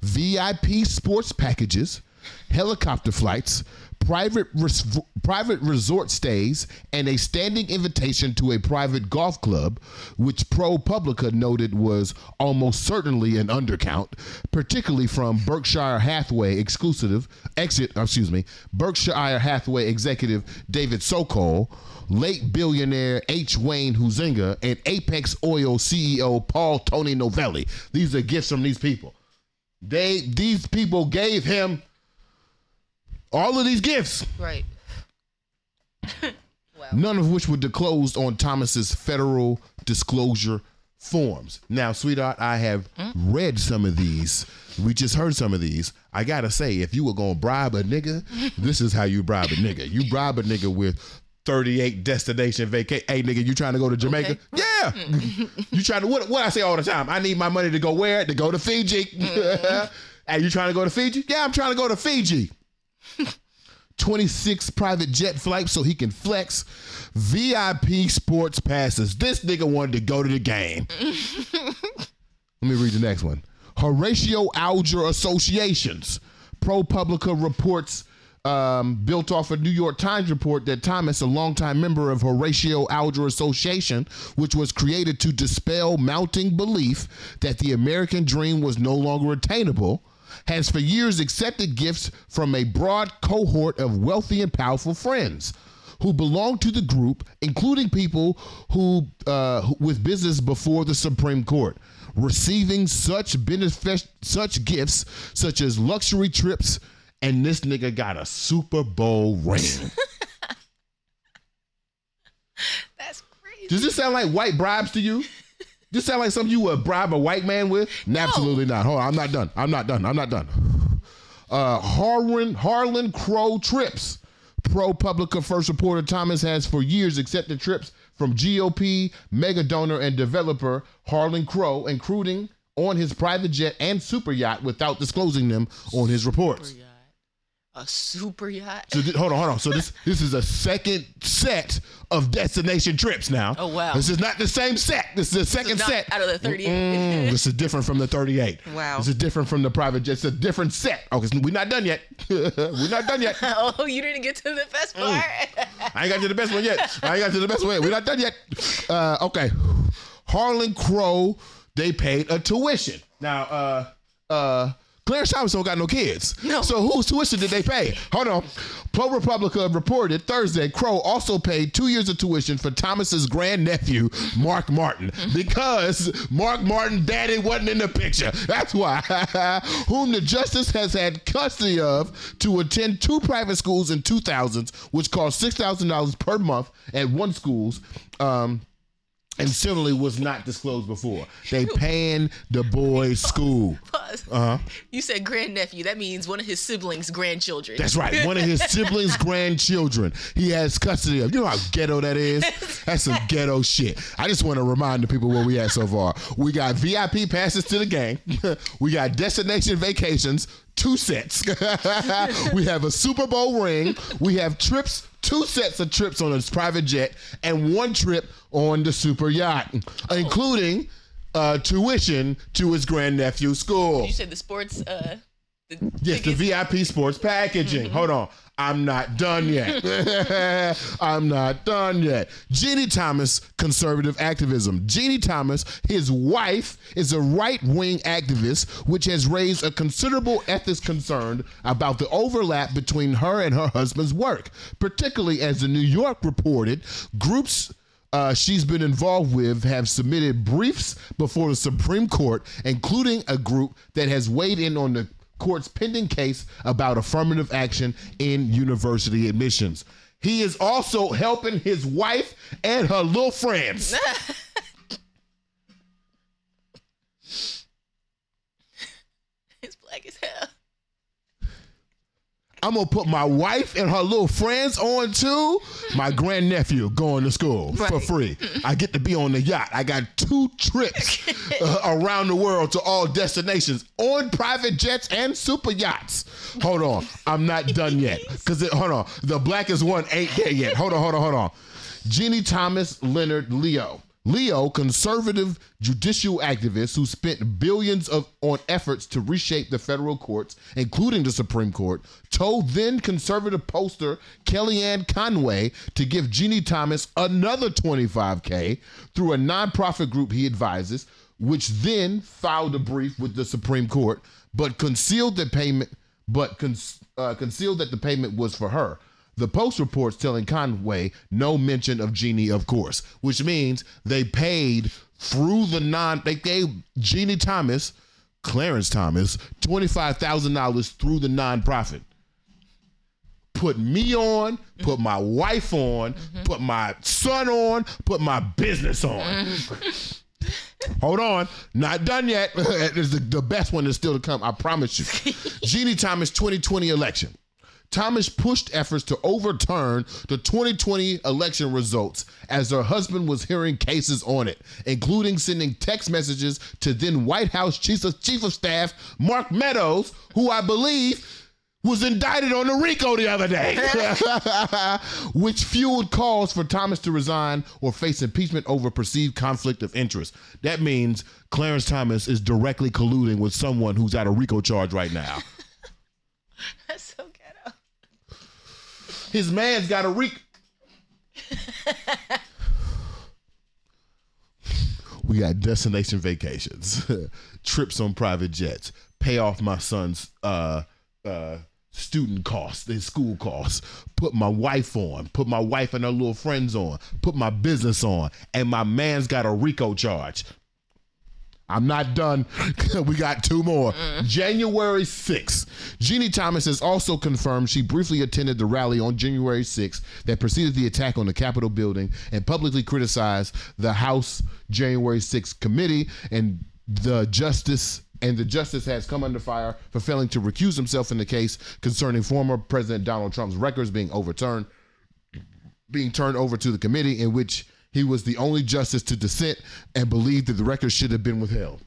V I P sports packages, helicopter flights, private res- private resort stays, and a standing invitation to a private golf club, which ProPublica noted was almost certainly an undercount, particularly from Berkshire Hathaway exclusive exit. Excuse me, Berkshire Hathaway executive David Sokol, late billionaire H. Wayne Huizenga, and Apex Oil C E O Paul Tony Novelli. These are gifts from these people. They these people gave him all of these gifts. Right. Wow. None of which were disclosed on Thomas's federal disclosure forms. Now, sweetheart, I have mm. read some of these. We just heard some of these. I gotta say, if you were gonna bribe a nigga, this is how you bribe a nigga. You bribe a nigga with thirty-eight destination vacation. Hey, nigga, you trying to go to Jamaica? Okay. Yeah. You trying to, what, what I say all the time, I need my money to go where? To go to Fiji. Mm. Hey, you trying to go to Fiji? Yeah, I'm trying to go to Fiji. twenty-six private jet flights so he can flex, V I P sports passes. This nigga wanted to go to the game. Let me read the next one. Horatio Alger Associations. ProPublica reports, um, built off a New York Times report, that Thomas, a longtime member of Horatio Alger Association, which was created to dispel mounting belief that the American dream was no longer attainable, has for years accepted gifts from a broad cohort of wealthy and powerful friends who belong to the group, including people who uh, with business before the Supreme Court. Receiving such benefit, such gifts, such as luxury trips, and this nigga got a Super Bowl ring. That's crazy. Does this sound like white bribes to you? This sound like something you would bribe a white man with? No. Absolutely not. Hold on, I'm not done. I'm not done. I'm not done. Uh, Harlan, Harlan Crow Trips. ProPublica first reporter Thomas has for years accepted trips from G O P, mega donor, and developer Harlan Crow, including on his private jet and super yacht without disclosing them on his reports. Super yacht. A super yacht? So th- hold on, hold on. So this this is a second set of destination trips now. Oh, wow. This is not the same set. This is the second is set. Out of the thirty-eight. Mm-mm. This is different from the thirty-eight. Wow. This is different from the private jet. It's a different set. Okay, so we're not done yet. We're not done yet. Oh, you didn't get to the best part. Mm. I ain't got to the best one yet. I ain't got to the best one yet. We're not done yet. Uh, okay. Harlan Crow, they paid a tuition. Now, uh, uh, Clarence Thomas don't got no kids. No. So whose tuition did they pay? Hold on. ProPublica reported Thursday Crow also paid two years of tuition for Thomas's grandnephew, Mark Martin, because Mark Martin daddy wasn't in the picture. That's why. Whom the justice has had custody of to attend two private schools in two thousands, which cost six thousand dollars per month at one schools. Um, And similarly was not disclosed before. They paying the boy's school. Uh-huh. You said grandnephew. That means one of his siblings' grandchildren. That's right. One of his siblings' grandchildren. He has custody of. You know how ghetto that is? That's some ghetto shit. I just want to remind the people where we at so far. We got V I P passes to the game. We got destination vacations. Two sets. We have a Super Bowl ring. We have trips, two sets of trips on his private jet, and one trip on the super yacht, oh. including uh, tuition to his grandnephew's school. You said the sports... Uh, the yes, biggest... the V I P sports packaging. Mm-hmm. Hold on. I'm not done yet. I'm not done yet. Jeannie Thomas, conservative activism. Jeannie Thomas, his wife, is a right-wing activist, which has raised a considerable ethics concern about the overlap between her and her husband's work, particularly as the New York reported, groups uh, she's been involved with have submitted briefs before the Supreme Court, including a group that has weighed in on the court's pending case about affirmative action in university admissions. He is also helping his wife and her little friends. It's black as hell. I'm gonna put my wife and her little friends on too. My grandnephew going to school right. for free. I get to be on the yacht. I got two trips uh, around the world to all destinations on private jets and super yachts. Hold on, I'm not done yet. Cause it, hold on, the blackest one ain't there yet. Hold on, hold on, hold on. Jeannie Thomas Leonard Leo. Leo, conservative judicial activist who spent billions of, on efforts to reshape the federal courts, including the Supreme Court, told then-conservative pollster Kellyanne Conway to give Jeannie Thomas another twenty-five K through a nonprofit group he advises, which then filed a brief with the Supreme Court, but concealed the payment. But con- uh, concealed that the payment was for her. The Post reports telling Conway no mention of Jeannie, of course, which means they paid through the non, they gave Jeannie Thomas, Clarence Thomas, twenty-five thousand dollars through the nonprofit. Put me on, mm-hmm. put my wife on, mm-hmm. put my son on, put my business on. Mm. Hold on, not done yet. the, the best one is still to come, I promise you. Jeannie Thomas twenty twenty election. Thomas pushed efforts to overturn the twenty twenty election results as her husband was hearing cases on it, including sending text messages to then White House Chief of, Chief of Staff Mark Meadows, who I believe was indicted on the RICO the other day, which fueled calls for Thomas to resign or face impeachment over perceived conflict of interest. That means Clarence Thomas is directly colluding with someone who's out of RICO charge right now. That's so ghetto. His man's got a RICO. We got destination vacations, trips on private jets, pay off my son's uh, uh, student costs, his school costs, put my wife on, put my wife and her little friends on, put my business on, and my man's got a RICO charge. I'm not done. We got two more. Mm. January sixth. Jeannie Thomas has also confirmed she briefly attended the rally on January sixth that preceded the attack on the Capitol building and publicly criticized the House January sixth committee and the justice and the justice has come under fire for failing to recuse himself in the case concerning former President Donald Trump's records being overturned, being turned over to the committee in which he was the only justice to dissent and believed that the record should have been withheld.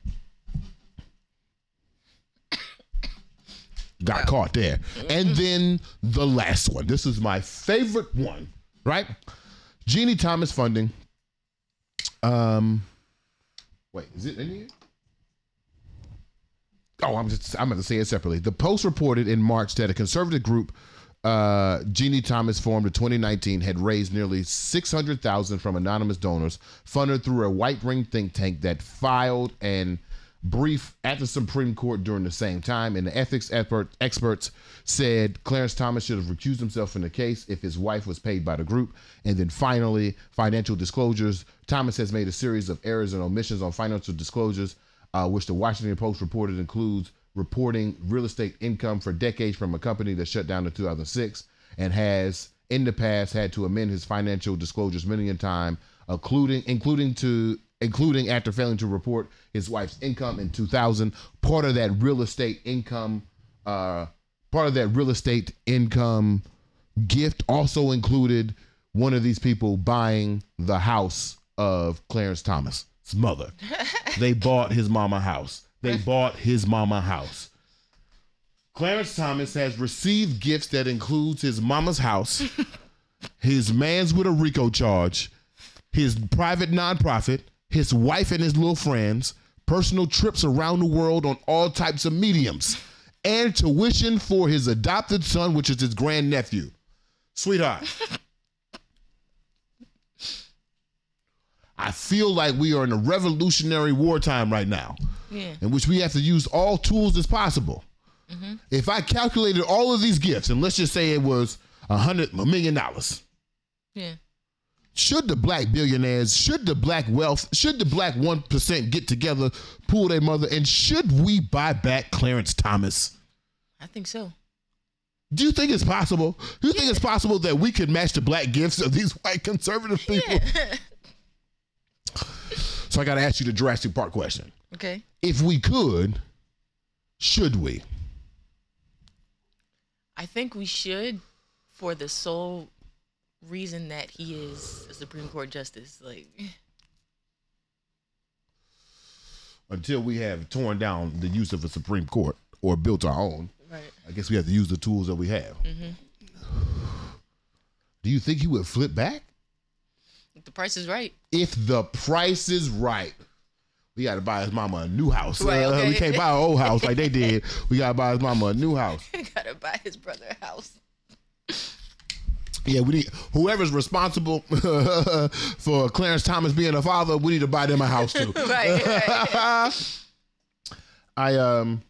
Got wow. caught there. Mm-hmm. And then the last one. This is my favorite one, right? Jeannie Thomas funding. Um, wait, is it in here? Oh, I'm just, I'm going to say it separately. The Post reported in March that a conservative group Uh, Jeannie Thomas formed in twenty nineteen had raised nearly six hundred thousand dollars from anonymous donors funded through a right-wing think tank that filed and brief at the Supreme Court during the same time. And the ethics expert, experts said Clarence Thomas should have recused himself in the case if his wife was paid by the group. And then finally, financial disclosures. Thomas has made a series of errors and omissions on financial disclosures, uh, which the Washington Post reported includes reporting real estate income for decades from a company that shut down in two thousand six and has in the past had to amend his financial disclosures many a time, including including to including after failing to report his wife's income in two thousand. Part of that real estate income, uh, part of that real estate income gift also included one of these people buying the house of Clarence Thomas' mother. They bought his mama house. They bought his mama house. Clarence Thomas has received gifts that includes his mama's house, his man's with a RICO charge, his private nonprofit, his wife and his little friends, personal trips around the world on all types of mediums, and tuition for his adopted son, which is his grandnephew. Sweetheart, I feel like we are in a revolutionary wartime right now, yeah. in which we have to use all tools as possible. Mm-hmm. If I calculated all of these gifts, and let's just say it was a hundred a million dollars, yeah. should the black billionaires, should the black wealth, should the black one percent get together, pull their mother, and should we buy back Clarence Thomas? I think so. Do you think it's possible? Do you yeah. think it's possible that we could match the black gifts of these white conservative people? Yeah. So I got to ask you the Jurassic Park question. Okay. If we could, should we? I think we should, for the sole reason that he is a Supreme Court justice. Like, until we have torn down the use of a Supreme Court or built our own, right. I guess we have to use the tools that we have. Mm-hmm. Do you think he would flip back? If the price is right. If the price is right. We got to buy his mama a new house. Right, okay. uh, we can't buy an old house like they did. We got to buy his mama a new house. We got to buy his brother a house. Yeah, we need, whoever's responsible for Clarence Thomas being a father, we need to buy them a house too. Right, right. I, um,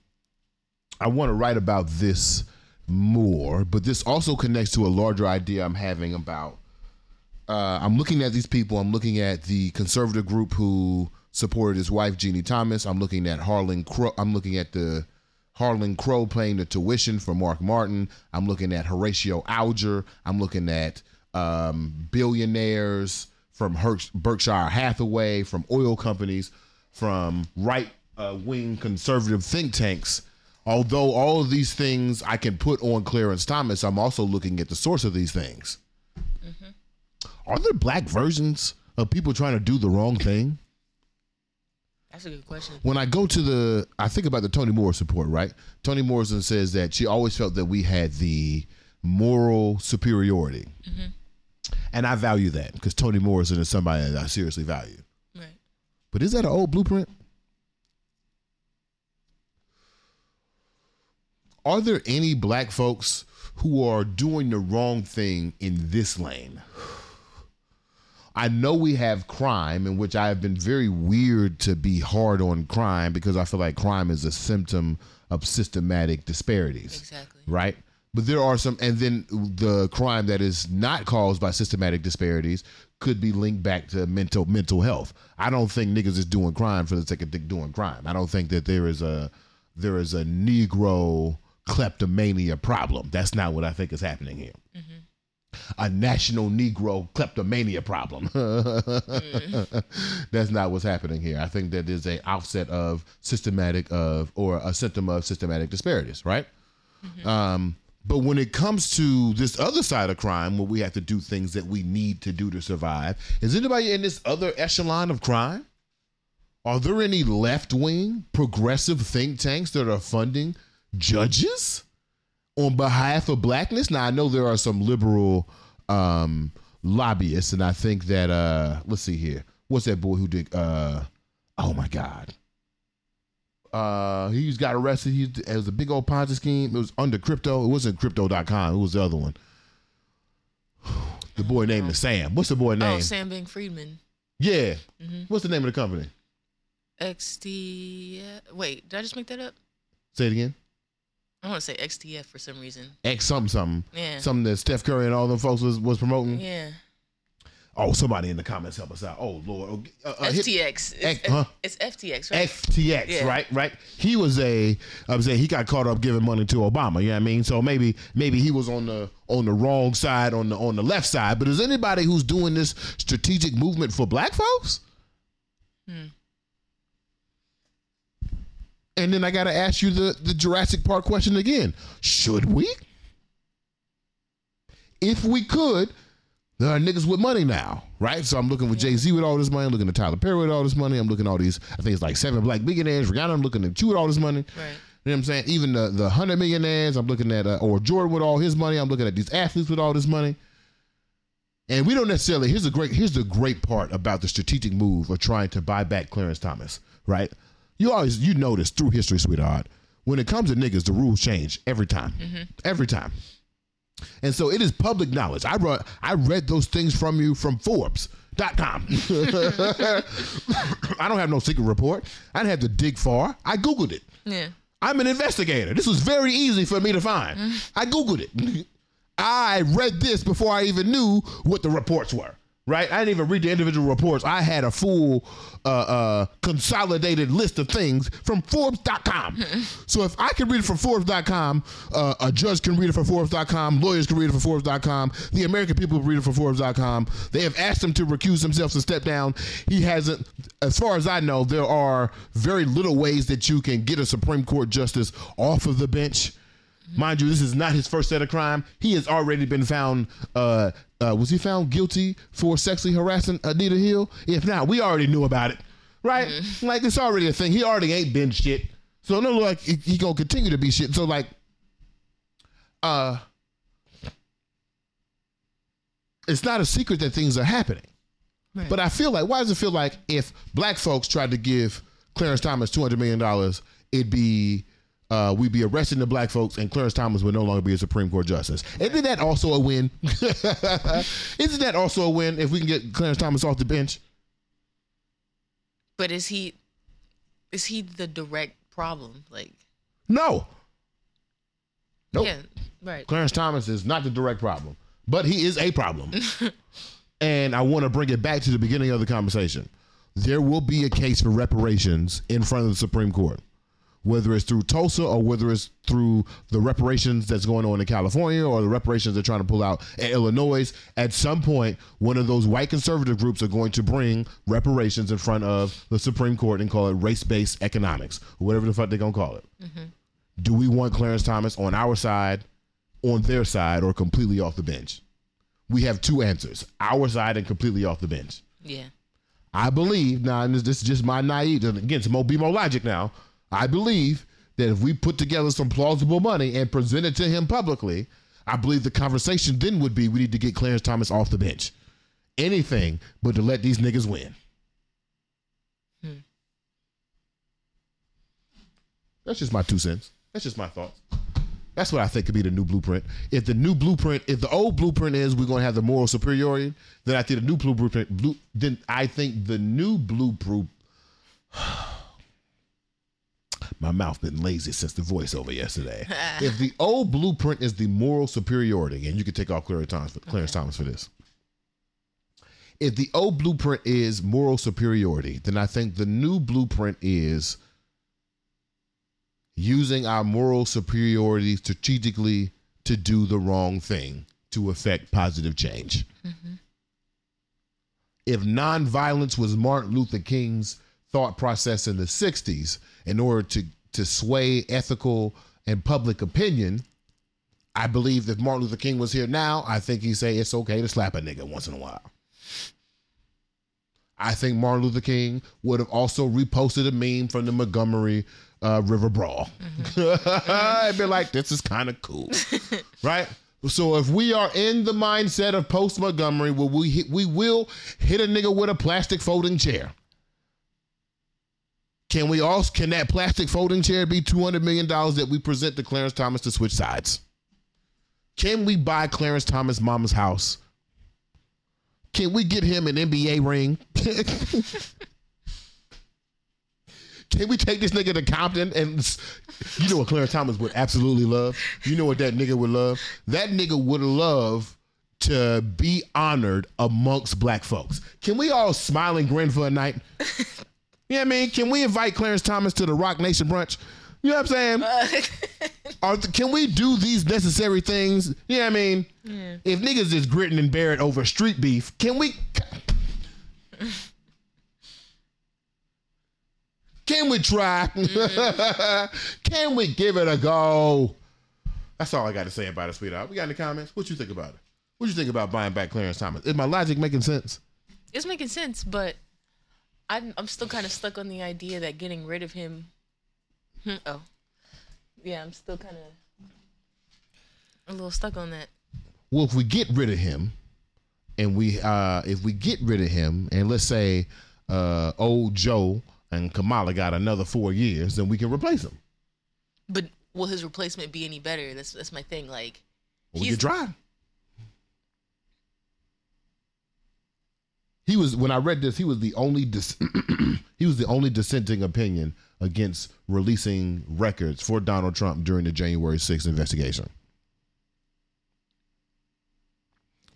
I want to write about this more, but this also connects to a larger idea I'm having about, uh, I'm looking at these people. I'm looking at the conservative group who supported his wife, Jeannie Thomas. I'm looking at Harlan Crow. I'm looking at the Harlan Crow paying the tuition for Mark Martin. I'm looking at Horatio Alger. I'm looking at um, billionaires from Her- Berkshire Hathaway, from oil companies, from right uh, wing conservative think tanks. Although all of these things I can put on Clarence Thomas, I'm also looking at the source of these things. Mm-hmm. Are there black versions of people trying to do the wrong thing? That's a good question. When I go to the, I think about the Toni Morrison report, right? Toni Morrison says that she always felt that we had the moral superiority. Mm-hmm. And I value that because Toni Morrison is somebody that I seriously value. Right. But is that an old blueprint? Are there any black folks who are doing the wrong thing in this lane? I know we have crime, in which I have been very weird to be hard on crime because I feel like crime is a symptom of systematic disparities. Exactly. Right? But there are some, and then the crime that is not caused by systematic disparities could be linked back to mental mental health. I don't think niggas is doing crime for the sake of doing crime. I don't think that there is a there is a Negro kleptomania problem. That's not what I think is happening here. Mm-hmm. A national Negro kleptomania problem. mm. That's not what's happening here. I think that is a offset of systematic of, or a symptom of systematic disparities, right? Mm-hmm. Um, but when it comes to this other side of crime, where we have to do things that we need to do to survive, is anybody in this other echelon of crime? Are there any left-wing progressive think tanks that are funding judges on behalf of blackness? Now, I know there are some liberal um, lobbyists, and I think that, uh, let's see here. What's that boy who did, uh, oh my God. Uh, he got arrested. He, it was a big old Ponzi scheme. It was under crypto. It wasn't crypto dot com. It was the other one. The boy named is Sam. What's the boy name? Oh, Sam Bankman-Friedman. Yeah. Mm-hmm. What's the name of the company? X T, wait, did I just make that up? Say it again. I want to say X T F for some reason. X something something. Yeah. Something that Steph Curry and all them folks was, was promoting. Yeah. Oh, somebody in the comments help us out. Oh, Lord. Uh, uh, F T X. Hit, it's, X, huh? It's F T X, right? F T X, yeah. right? Right. He was a, I was saying he got caught up giving money to Obama. You know what I mean? So maybe maybe he was on the on the wrong side, on the on the left side. But is anybody who's doing this strategic movement for black folks? Hmm. And then I got to ask you the, the Jurassic Park question again. Should we? If we could, there are niggas with money now, right? So I'm looking with Jay-Z with all this money. I'm looking at Tyler Perry with all this money. I'm looking at all these, I think it's like seven black billionaires. Rihanna, I'm looking at you with all this money. Right. You know what I'm saying? Even the, the one hundred millionaires, I'm looking at, uh, or Jordan with all his money. I'm looking at these athletes with all this money. And we don't necessarily, here's the great, here's the great part about the strategic move of trying to buy back Clarence Thomas, right? You always, you notice through history, sweetheart, when it comes to niggas, the rules change every time, mm-hmm. every time. And so it is public knowledge. I read, I read those things from you from Forbes dot com. I don't have no secret report. I didn't have to dig far. I Googled it. Yeah. I'm an investigator. This was very easy for me to find. Mm. I Googled it. I read this before I even knew what the reports were, right? I didn't even read the individual reports. I had a full uh, uh, consolidated list of things from Forbes dot com. Mm. So if I can read it from Forbes dot com, uh, a judge can read it from Forbes dot com, lawyers can read it from Forbes dot com, the American people read it from Forbes dot com. They have asked him to recuse himself to step down. He hasn't. As far as I know, there are very little ways that you can get a Supreme Court justice off of the bench. Mind you, this is not his first set of crime. He has already been found, uh, uh, was he found guilty for sexually harassing Anita Hill? If not, we already knew about it, right? Mm-hmm. Like, it's already a thing. He already ain't been shit. So, no, like, he, he gonna continue to be shit. So, like, uh, it's not a secret that things are happening. Right. But I feel like, why does it feel like if black folks tried to give Clarence Thomas two hundred million dollars, it'd be... Uh, we'd be arresting the black folks and Clarence Thomas would no longer be a Supreme Court justice. Isn't that also a win? Isn't that also a win if we can get Clarence Thomas off the bench? But is he, is he the direct problem? Like, no. Nope. Yeah, right. Clarence Thomas is not the direct problem, but he is a problem. And I want to bring it back to the beginning of the conversation. There will be a case for reparations in front of the Supreme Court. Whether it's through Tulsa or whether it's through the reparations that's going on in California or the reparations they're trying to pull out in Illinois, at some point, one of those white conservative groups are going to bring reparations in front of the Supreme Court and call it race-based economics, or whatever the fuck they're going to call it. Mm-hmm. Do we want Clarence Thomas on our side, on their side, or completely off the bench? We have two answers, our side and completely off the bench. Yeah. I believe, now, and this, this is just my naive, again, some old B M O logic now, I believe that if we put together some plausible money and present it to him publicly, I believe the conversation then would be we need to get Clarence Thomas off the bench. Anything but to let these niggas win. Hmm. That's just my two cents. That's just my thoughts. That's what I think could be the new blueprint. If the new blueprint, if the old blueprint is we're going to have the moral superiority, then I think the new blueprint, blue, then I think the new blueprint... My mouth been lazy since the voiceover yesterday. If the old blueprint is the moral superiority, and you can take off Clarence Thomas for, Clarence okay. Thomas for this. If the old blueprint is moral superiority, then I think the new blueprint is using our moral superiority strategically to do the wrong thing to affect positive change. Mm-hmm. If nonviolence was Martin Luther King's thought process in the sixties in order to, to sway ethical and public opinion, I believe if Martin Luther King was here now, I think he'd say it's okay to slap a nigga once in a while. I think Martin Luther King would have also reposted a meme from the Montgomery uh, River Brawl. Mm-hmm. I'd be like, this is kind of cool, right? So if we are in the mindset of post-Montgomery, well, we, hit, we will hit a nigga with a plastic folding chair. Can we also, can that plastic folding chair be two hundred million dollars that we present to Clarence Thomas to switch sides? Can we buy Clarence Thomas' mama's house? Can we get him an N B A ring? Can we take this nigga to Compton? And you know what Clarence Thomas would absolutely love? You know what that nigga would love? That nigga would love to be honored amongst black folks. Can we all smile and grin for a night? You know what I mean? Can we invite Clarence Thomas to the Rock Nation brunch? You know what I'm saying? Uh, Are th- can we do these necessary things? You know what I mean? Yeah. If niggas is gritting and bearing over street beef, can we... Can we try? Mm-hmm. Can we give it a go? That's all I got to say about it, sweetheart. We got any comments? What you think about it? What you think about buying back Clarence Thomas? Is my logic making sense? It's making sense, but... I'm, I'm still kind of stuck on the idea that getting rid of him. Oh, yeah, I'm still kind of a little stuck on that. Well, if we get rid of him, and we uh, if we get rid of him, and let's say uh, old Joe and Kamala got another four years, then we can replace him. But will his replacement be any better? That's that's my thing. Like, well, we could try. He was, when I read this, he was the only dis- he was the only dissenting opinion against releasing records for Donald Trump during the January sixth investigation.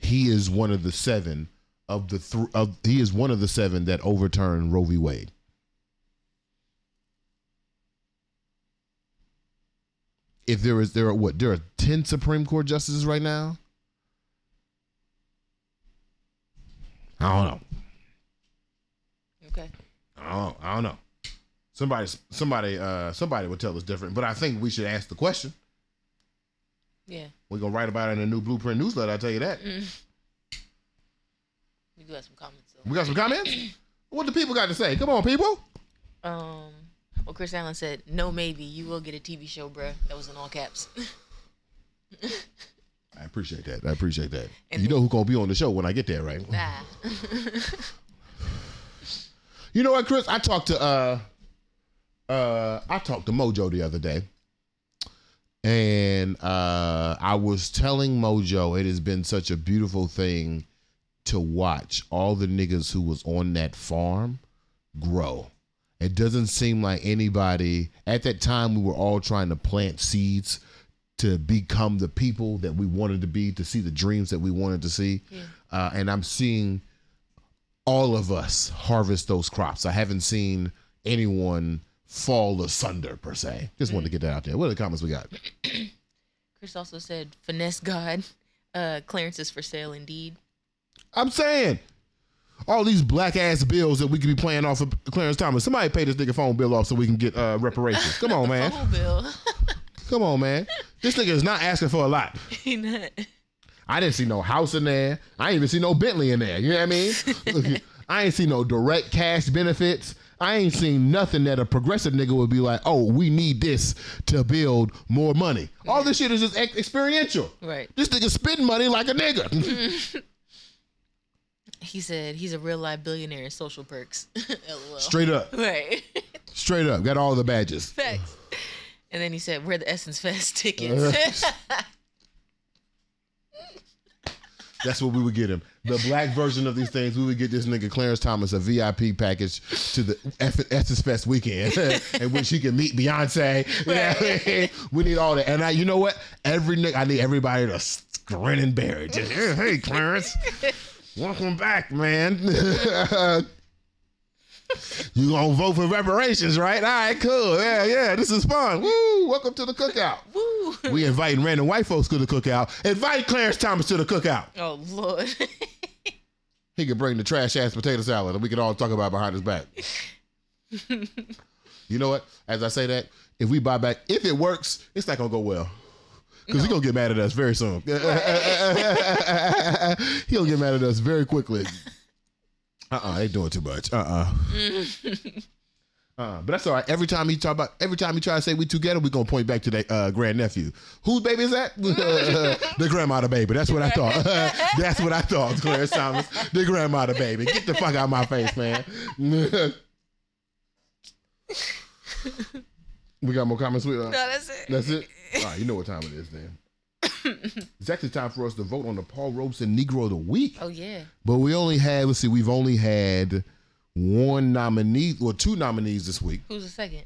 He is one of the seven of the th- of he is one of the seven that overturned Roe v. Wade. If there is there are what there are ten Supreme Court justices right now. I don't know. Okay. I don't, I don't know. Somebody, somebody, uh, somebody would tell us different, but I think we should ask the question. Yeah. We're gonna write about it in a new Blueprint newsletter. I tell you that. Mm. We do have some comments. Though. We got some comments. What do people got to say? Come on, people. Um. Well, Chris Allen said, "No, maybe you will get a T V show, bruh." That was in all caps. I appreciate that. I appreciate that. And you know who's going to be on the show when I get there, right? Nah. You know what, Chris? I talked to uh, uh, I talked to Mojo the other day. And uh, I was telling Mojo it has been such a beautiful thing to watch all the niggas who was on that farm grow. It doesn't seem like anybody... At that time, we were all trying to plant seeds to become the people that we wanted to be, to see the dreams that we wanted to see. Yeah. Uh, and I'm seeing all of us harvest those crops. I haven't seen anyone fall asunder, per se. Just mm. wanted to get that out there. What are the comments we got? Chris also said, finesse God, uh, clearance is for sale indeed. I'm saying, all these black ass bills that we could be playing off of Clarence Thomas. Somebody pay this nigga phone bill off so we can get uh, reparations. Come on, man. Phone bill. Come on, man. This nigga is not asking for a lot. He not. I didn't see no house in there. I ain't even see no Bentley in there. You know what I mean? Look, I ain't seen no direct cash benefits. I ain't seen nothing that a progressive nigga would be like, oh, we need this to build more money. Yeah. All this shit is just ex- experiential. Right. This nigga spend money like a nigga. He said he's a real life billionaire in social perks. L O L. Straight up. Right. Straight up. Got all the badges. Facts. And then he said, "Where the Essence Fest tickets?" That's what we would get him. The black version of these things. We would get this nigga Clarence Thomas a V I P package to the Essence Fest weekend, in which he can meet Beyonce. Right. We need all that. And I, you know what? Every nigga, I need everybody to grin and bear it. Just, hey, Clarence, welcome back, man. You gonna vote for reparations, right? All right, cool. Yeah, yeah. This is fun. Woo! Welcome to the cookout. Woo! We inviting random white folks to the cookout. Invite Clarence Thomas to the cookout. Oh Lord! He could bring the trash ass potato salad, and we could all talk about it behind his back. You know what? As I say that, if we buy back, if it works, it's not gonna go well. Because no. He's going to get mad at us very soon. Right. He'll get mad at us very quickly. Uh-uh, they doing too much. Uh-uh. uh-uh. But that's all right. Every time he talk about, every time he try to say we together, we're going to point back to that uh, grandnephew. Whose baby is that? The grandmother baby. That's what I thought. That's what I thought, Clarence Thomas. The grandmother baby. Get the fuck out of my face, man. We got more comments? With, uh, no, that's it. That's it? All right, you know what time it is, then. It's actually time for us to vote on the Paul Robeson Negro of the Week. Oh, yeah. But we only had, let's see, we've only had one nominee, or two nominees this week. Who's the second?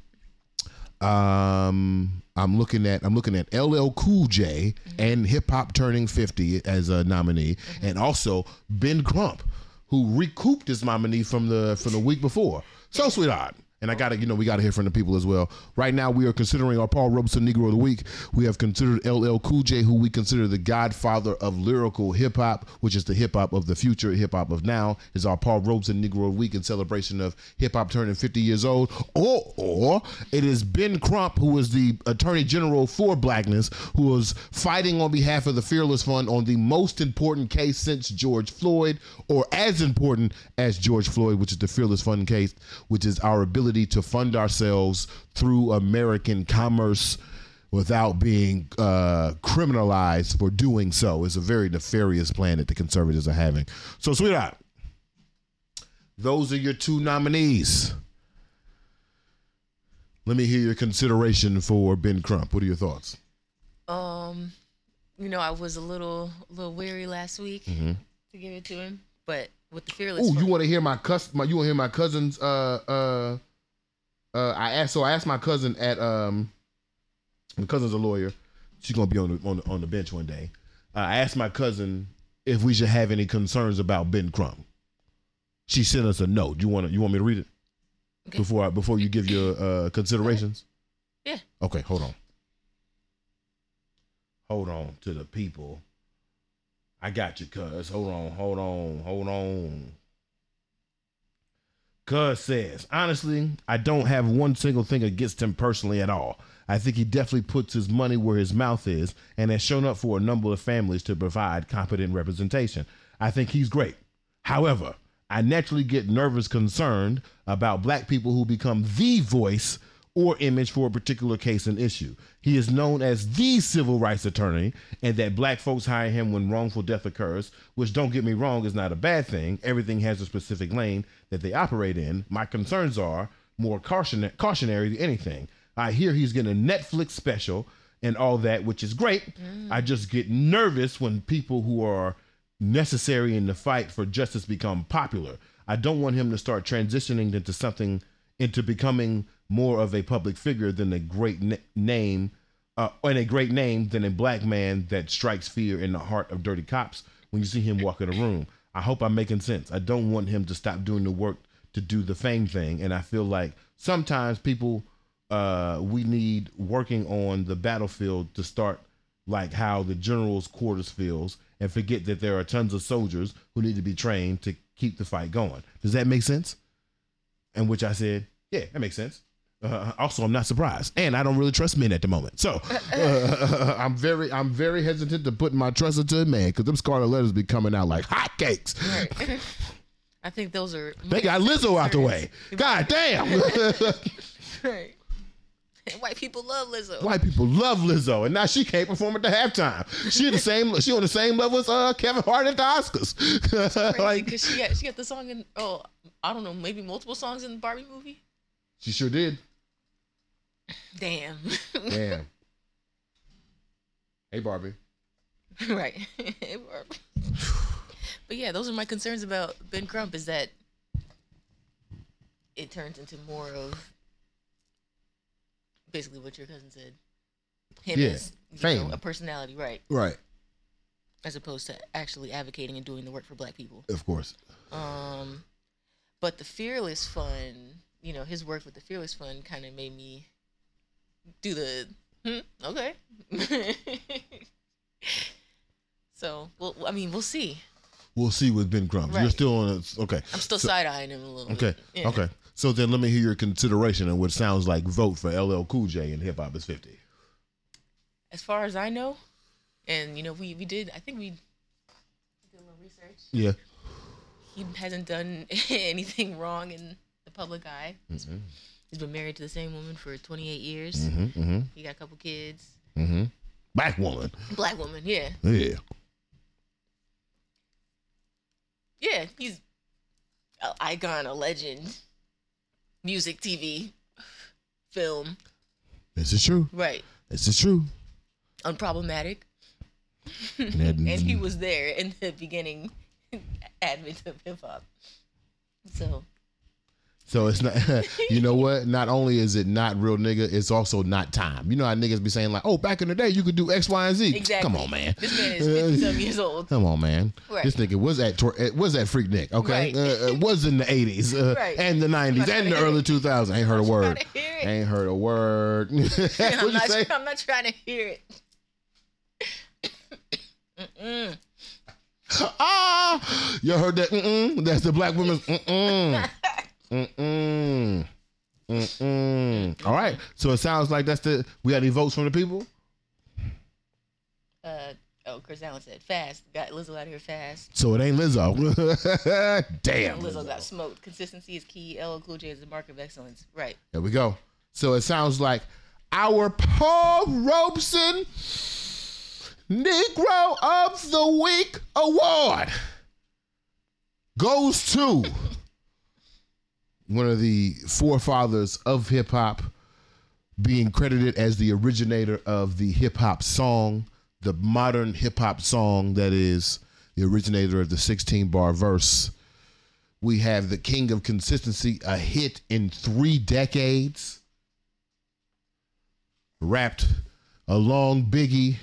Um, I'm looking at I'm looking at L L Cool J mm-hmm. and Hip Hop Turning fifty as a nominee, mm-hmm. and also Ben Crump, who recouped his nominee from the from the week before. So, sweetheart. And I gotta, you know, we gotta hear from the people as well. Right now, we are considering our Paul Robeson Negro of the Week. We have considered L L Cool J, who we consider the godfather of lyrical hip hop, which is the hip hop of the future, hip hop of now. Is our Paul Robeson Negro of the Week in celebration of hip hop turning fifty years old. Or, or it is Ben Crump, who is the Attorney General for Blackness, who was fighting on behalf of the Fearless Fund on the most important case since George Floyd, or as important as George Floyd, which is the Fearless Fund case, which is our ability to fund ourselves through American commerce without being uh, criminalized for doing so is a very nefarious plan that the conservatives are having. So, sweetheart, those are your two nominees. Let me hear your consideration for Ben Crump. What are your thoughts? Um, you know, I was a little, a little weary last week mm-hmm. to give it to him, but with the fearless. Oh, you want to hear my cus? My, you want to hear my cousin's? Uh, uh, uh. I asked. So I asked my cousin at um. My cousin's a lawyer. She's gonna be on the, on the, on the bench one day. Uh, I asked my cousin if we should have any concerns about Ben Crump. She sent us a note. You want you want me to read it okay. before I, before you give your uh, considerations? Yeah. Okay. Hold on. Hold on to the people. I got you, cuz. Hold on. Hold on. Hold on. Cuz says, honestly, I don't have one single thing against him personally at all. I think he definitely puts his money where his mouth is and has shown up for a number of families to provide competent representation. I think he's great. However, I naturally get nervous, concerned about black people who become the voice or image for a particular case and issue. He is known as the civil rights attorney, and that black folks hire him when wrongful death occurs, which, don't get me wrong, is not a bad thing. Everything has a specific lane that they operate in. My concerns are more caution- cautionary than anything. I hear he's getting a Netflix special and all that, which is great. Mm. I just get nervous when people who are necessary in the fight for justice become popular. I don't want him to start transitioning into something, into becoming more of a public figure than a great na- name, uh, and a great name than a black man that strikes fear in the heart of dirty cops when you see him walk in a room. I hope I'm making sense. I don't want him to stop doing the work to do the fame thing. And I feel like sometimes people... Uh, we need working on the battlefield to start like how the general's quarters feels and forget that there are tons of soldiers who need to be trained to keep the fight going. Does that make sense? And which I said, yeah, that makes sense. Uh, also, I'm not surprised. And I don't really trust men at the moment. So uh, I'm very I'm very hesitant to put my trust into a man because them scarlet letters be coming out like hotcakes. Right. I think those are... They got Lizzo out the way. God damn. Right. White people love Lizzo. White people love Lizzo, and now she can't perform at the halftime. She the same. She on the same level as uh, Kevin Hart at the Oscars. Like, because she got she got the song in oh I don't know maybe multiple songs in the Barbie movie. She sure did. Damn. Damn. Hey Barbie. Right. Hey Barbie. But yeah, those are my concerns about Ben Crump. Is that it turns into more of. Basically what your cousin said. Him yeah, as you know, a personality, right? Right. As opposed to actually advocating and doing the work for black people. Of course. Um, but the Fearless Fund, you know, his work with the Fearless Fund kind of made me do the, hmm, okay. So, well, I mean, we'll see. We'll see with Ben Crump. Right. You're still on it. Okay. I'm still so, side-eyeing him a little okay, bit. Yeah. Okay. So then let me hear your consideration on what sounds like vote for L L Cool J and Hip Hop is fifty. As far as I know, and you know, we, we did, I think we did a little research. Yeah. He hasn't done anything wrong in the public eye. Mm-hmm. He's been married to the same woman for twenty-eight years. Mm-hmm, mm-hmm. He got a couple kids. Mm-hmm. Black woman. Black woman, yeah. Yeah. Yeah, he's an icon, a legend. Music, T V, film. This is true. Right. This is true. Unproblematic. And, that, and he was there in the beginning advent of hip hop. So. So it's not, you know what? Not only is it not real nigga, it's also not time. You know how niggas be saying like, oh, back in the day, you could do X, Y, and Z. Exactly. Come on, man. This man is fifty-seven years old. Come on, man. Right. This nigga was at, was at Freak Nick, okay? Right. Uh, was in the eighties uh, right. and the nineties and the early two thousands. Ain't heard a word. Ain't heard a word. I'm, not, I'm not trying to hear it. Mm-mm. Ah! You heard that? Mm-mm. That's the black woman's mm-mm. Mm-mm. Mm-mm. All right. So it sounds like that's the... We got any votes from the people? Uh, oh, Chris Allen said fast. Got Lizzo out of here fast. So it ain't Lizzo. Damn. Lizzo, Lizzo got smoked. Consistency is key. L L Cool J is the mark of excellence. Right. There we go. So it sounds like our Paul Robeson Negro of the Week Award goes to one of the forefathers of hip hop, being credited as the originator of the hip hop song, the modern hip hop song that is the originator of the sixteen bar verse. We have the king of consistency, a hit in three decades, rapped along Biggie,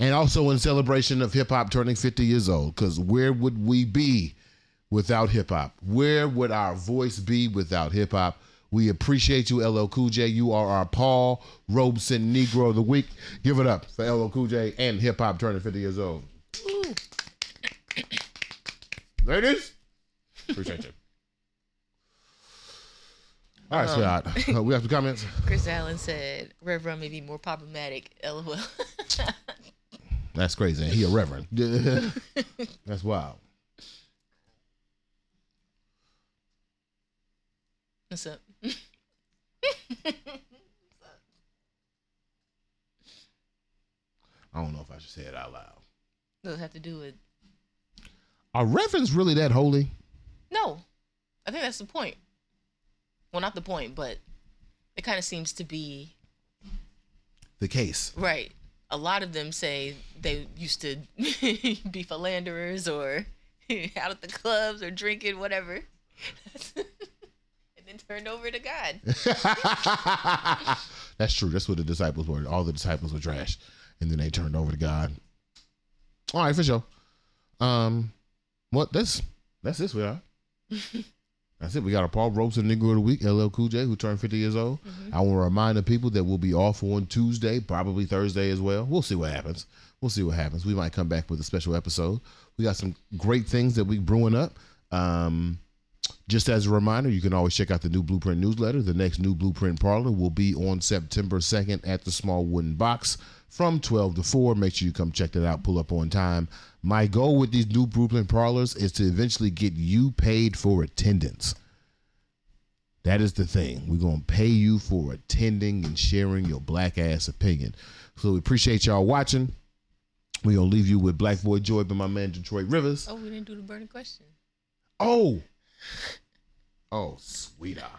and also in celebration of hip hop turning fifty years old, because where would we be without hip hop? Where would our voice be without hip hop? We appreciate you, L L Cool J. You are our Paul Robeson Negro of the Week. Give it up for L L Cool J and hip hop turning fifty years old. Ooh. Ladies, appreciate you. All right, um, sweetheart. Uh, we have some comments. Chris Allen said, "Reverend may be more problematic. L O L." That's crazy. He a reverend. That's wild. What's up? What's up? I don't know if I should say it out loud. Does it have to do with? Are reverends really that holy? No, I think that's the point. Well, not the point, but it kind of seems to be the case, right? A lot of them say they used to be philanderers or out at the clubs or drinking, whatever. And turned over to God. That's true. That's what the disciples were. All the disciples were trash, and then they turned over to God. All right, for sure. Um, what? That's that's this we are. That's it. We got a Paul Robeson Negro of the Week, L L Cool J, who turned fifty years old. Mm-hmm. I want to remind the people that we'll be off on Tuesday, probably Thursday as well. We'll see what happens. We'll see what happens. We might come back with a special episode. We got some great things that we brewing up. Um. Just as a reminder, you can always check out the New Blueprint newsletter. The next New Blueprint Parlor will be on September second at the Small Wooden Box from twelve to four. Make sure you come check that out. Pull up on time. My goal with these New Blueprint Parlors is to eventually get you paid for attendance. That is the thing. We're going to pay you for attending and sharing your black ass opinion. So we appreciate y'all watching. We're going to leave you with Black Boy Joy by my man Detroit Rivers. Oh, we didn't do the burning question. Oh. Oh, sweetheart.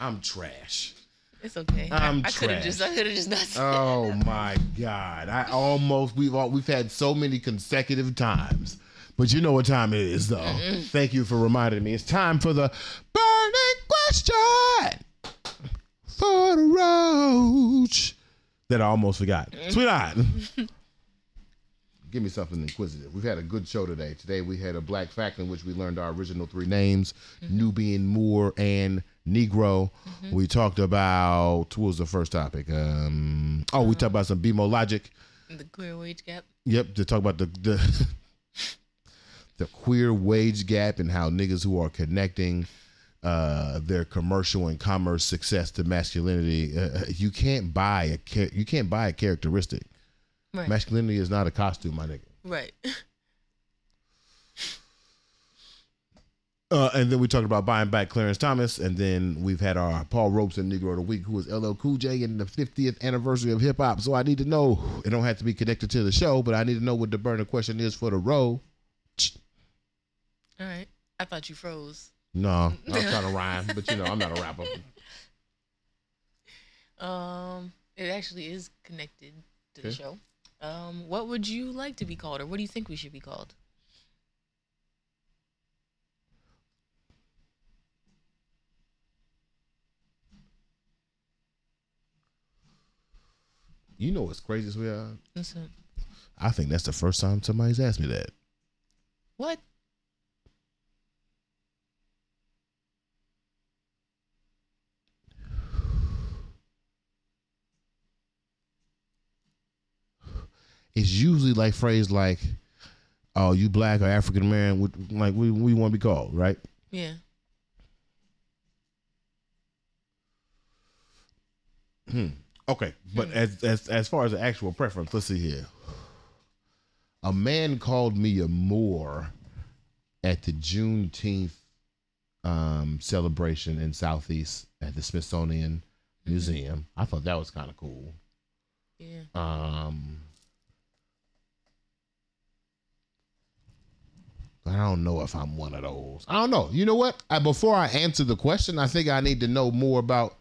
I'm trash. It's okay. I'm I, I could have just I could have just not said Oh that. My God. I almost we've all we've had so many consecutive times. But you know what time it is though. Mm-hmm. Thank you for reminding me. It's time for the burning question for the roach that I almost forgot. Mm-hmm. Sweetheart. Give me something inquisitive. We've had a good show today. Today we had a black fact in which we learned our original three names, mm-hmm. Nubian, Moor, and Negro. Mm-hmm. We talked about, what was the first topic? Um, oh, um, we talked about some B M O logic. The queer wage gap. Yep, to talk about the the, the queer wage gap and how niggas who are connecting uh, their commercial and commerce success to masculinity, uh, you can't buy a you can't buy a characteristic. Right. Masculinity is not a costume, my nigga. Right. Uh, and then we talked about buying back Clarence Thomas, and then we've had our Paul Robeson Negro of the Week, who is L L Cool J in the fiftieth anniversary of hip hop. So I need to know. It don't have to be connected to the show, but I need to know what the burner question is for the row. All right. I thought you froze. No, I was trying to rhyme, but you know I'm not a rapper. Um, it actually is connected. To the okay. show. Um, what would you like to be called, or what do you think we should be called? You know what's crazy as we are? What's up? I think that's the first time somebody's asked me that. What? It's usually like phrase like, "Oh, you black or African American? Like, we we want to be called, right?" Yeah. Hmm. Okay, but hmm. as as as far as the actual preference, let's see here. A man called me a Moor at the Juneteenth um, celebration in Southeast at the Smithsonian mm-hmm. Museum. I thought that was kind of cool. Yeah. Um, I don't know if I'm one of those. I don't know. You know what? I, before I answer the question, I think I need to know more about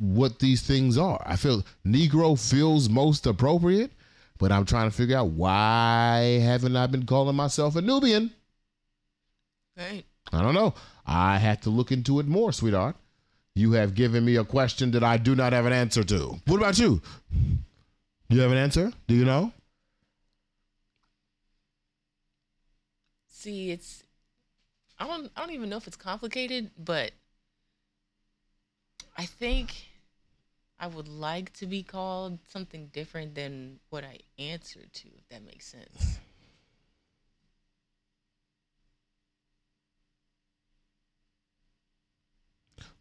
what these things are. I feel Negro feels most appropriate, but I'm trying to figure out why haven't I been calling myself a Nubian? Right. I don't know. I have to look into it more, sweetheart. You have given me a question that I do not have an answer to. What about you? Do you have an answer? Do you know? See, it's, I don't, I don't even know if it's complicated, but I think I would like to be called something different than what I answer to, if that makes sense.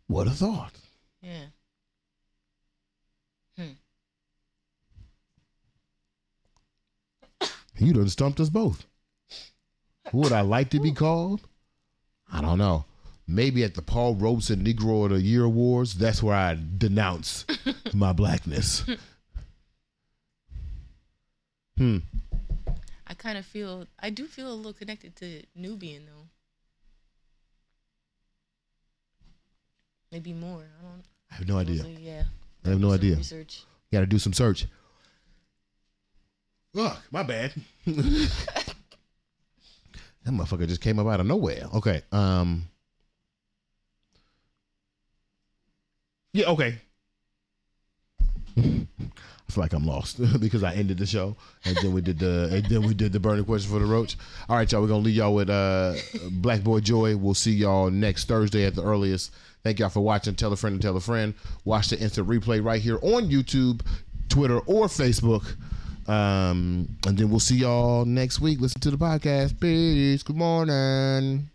What a thought. Yeah. Hmm. You done stumped us both. Would I like to be called? I don't know. Maybe at the Paul Robeson Negro of the Year Awards, that's where I denounce my blackness. Hmm. I kind of feel, I do feel a little connected to Nubian, though. Maybe more. I don't. I have no idea. Like, yeah. I have no idea. Research. Got to do some search. Ugh, my bad. That motherfucker just came up out of nowhere. Okay. Um. Yeah. Okay. I feel like I'm lost because I ended the show and then we did the and then we did the burning question for the roach. All right, y'all. We're gonna leave y'all with uh, Black Boy Joy. We'll see y'all next Thursday at the earliest. Thank y'all for watching. Tell a friend and tell a friend. Watch the instant replay right here on YouTube, Twitter, or Facebook. Um, and then we'll see y'all next week. Listen to the podcast. Peace. Good morning.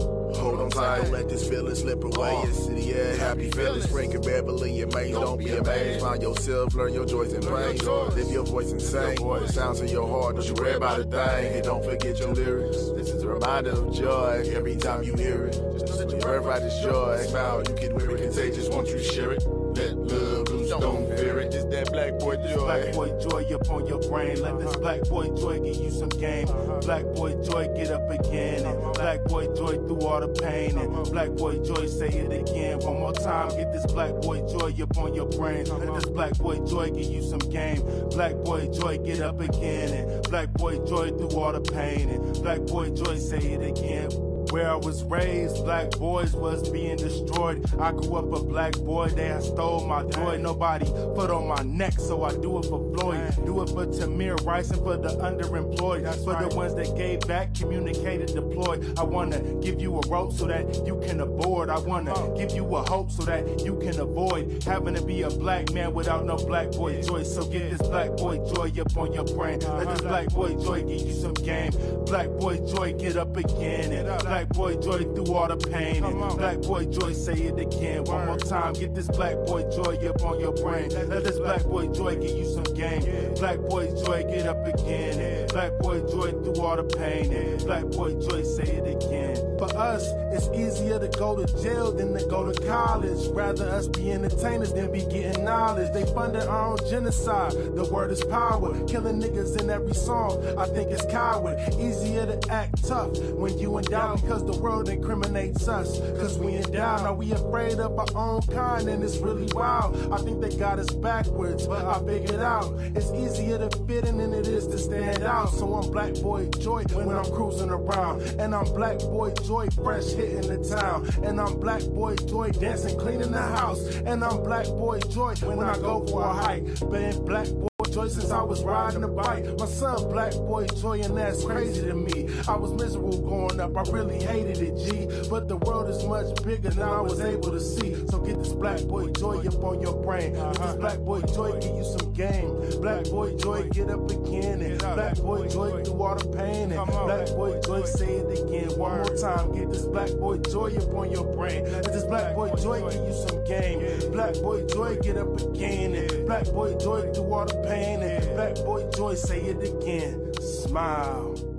Hold on tight, don't let this feeling slip away. Uh, it's city, yeah, happy feelings. Break a Beverly, your mates, don't, don't be amazed. Find yourself, learn your joys and pains. Live your voice and sing. The sounds of your heart, don't you worry about a thing. And don't forget your lyrics. This is a reminder of joy every time you hear it. Just know that you heard about this joy. Smile, you get weary, contagious, won't you share it? Let love loose, don't fear it. Just that black boy joy. Black boy joy up on your brain. Let this black boy joy give you some game. Black boy joy, get up again. And black boy joy through all the pain. And black boy joy, say it again. One more time, get this black boy joy up on your brain. Let this black boy joy give you some game. Black boy joy, get up again. And black boy joy through all the pain. And black boy joy, say it again. Where I was raised, black boys was being destroyed. I grew up a black boy, they I stole my joy. Nobody put on my neck, so I do it for Floyd. Do it for Tamir Rice and for the underemployed. That's for right. The ones that gave back, communicated, deployed. I want to give you a rope so that you can aboard. I want to oh. give you a hope so that you can avoid having to be a black man without no black boy joy. So get this black boy joy up on your brain. Let this black boy joy give you some game. Black boy joy, get up again. And black Black boy joy through all the pain. And black boy joy, say it again. One more time, get this black boy joy up on your brain. Let this black boy joy give you some game. Black boy joy, get up again. And black boy joy through all the pain. And black boy joy, say it again. For us, it's easier to go to jail than to go to college. Rather us be entertainers than be getting knowledge. They funded our own genocide. The word is power. Killing niggas in every song, I think it's coward. Easier to act tough when you in doubt, cause the world incriminates us, cause we in doubt. Are we afraid of our own kind? And it's really wild. I think they got us backwards, but I figured out it's easier to fit in than it is to stand out. So I'm black boy joy when I'm cruising around. And I'm black boy joy fresh hitting the town. And I'm black boy joy dancing, cleaning the house. And I'm black boy joy when I go for a hike. Been black boy joy since I was riding a bike. My son black boy joy, and that's crazy to me. I was miserable growing up, I really hated it, G. But the world is much bigger than I was able to see. So get this black boy joy up on your brain. Let this black boy joy give you some game. Black boy joy, get up again. And black boy joy through all the pain. And black boy joy, say it again. One more time, get this black boy joy up on your brain. Let this black boy joy give you some game. Black boy joy, get up again. And black boy joy through all the pain. Black boy joy, say it again. Smile.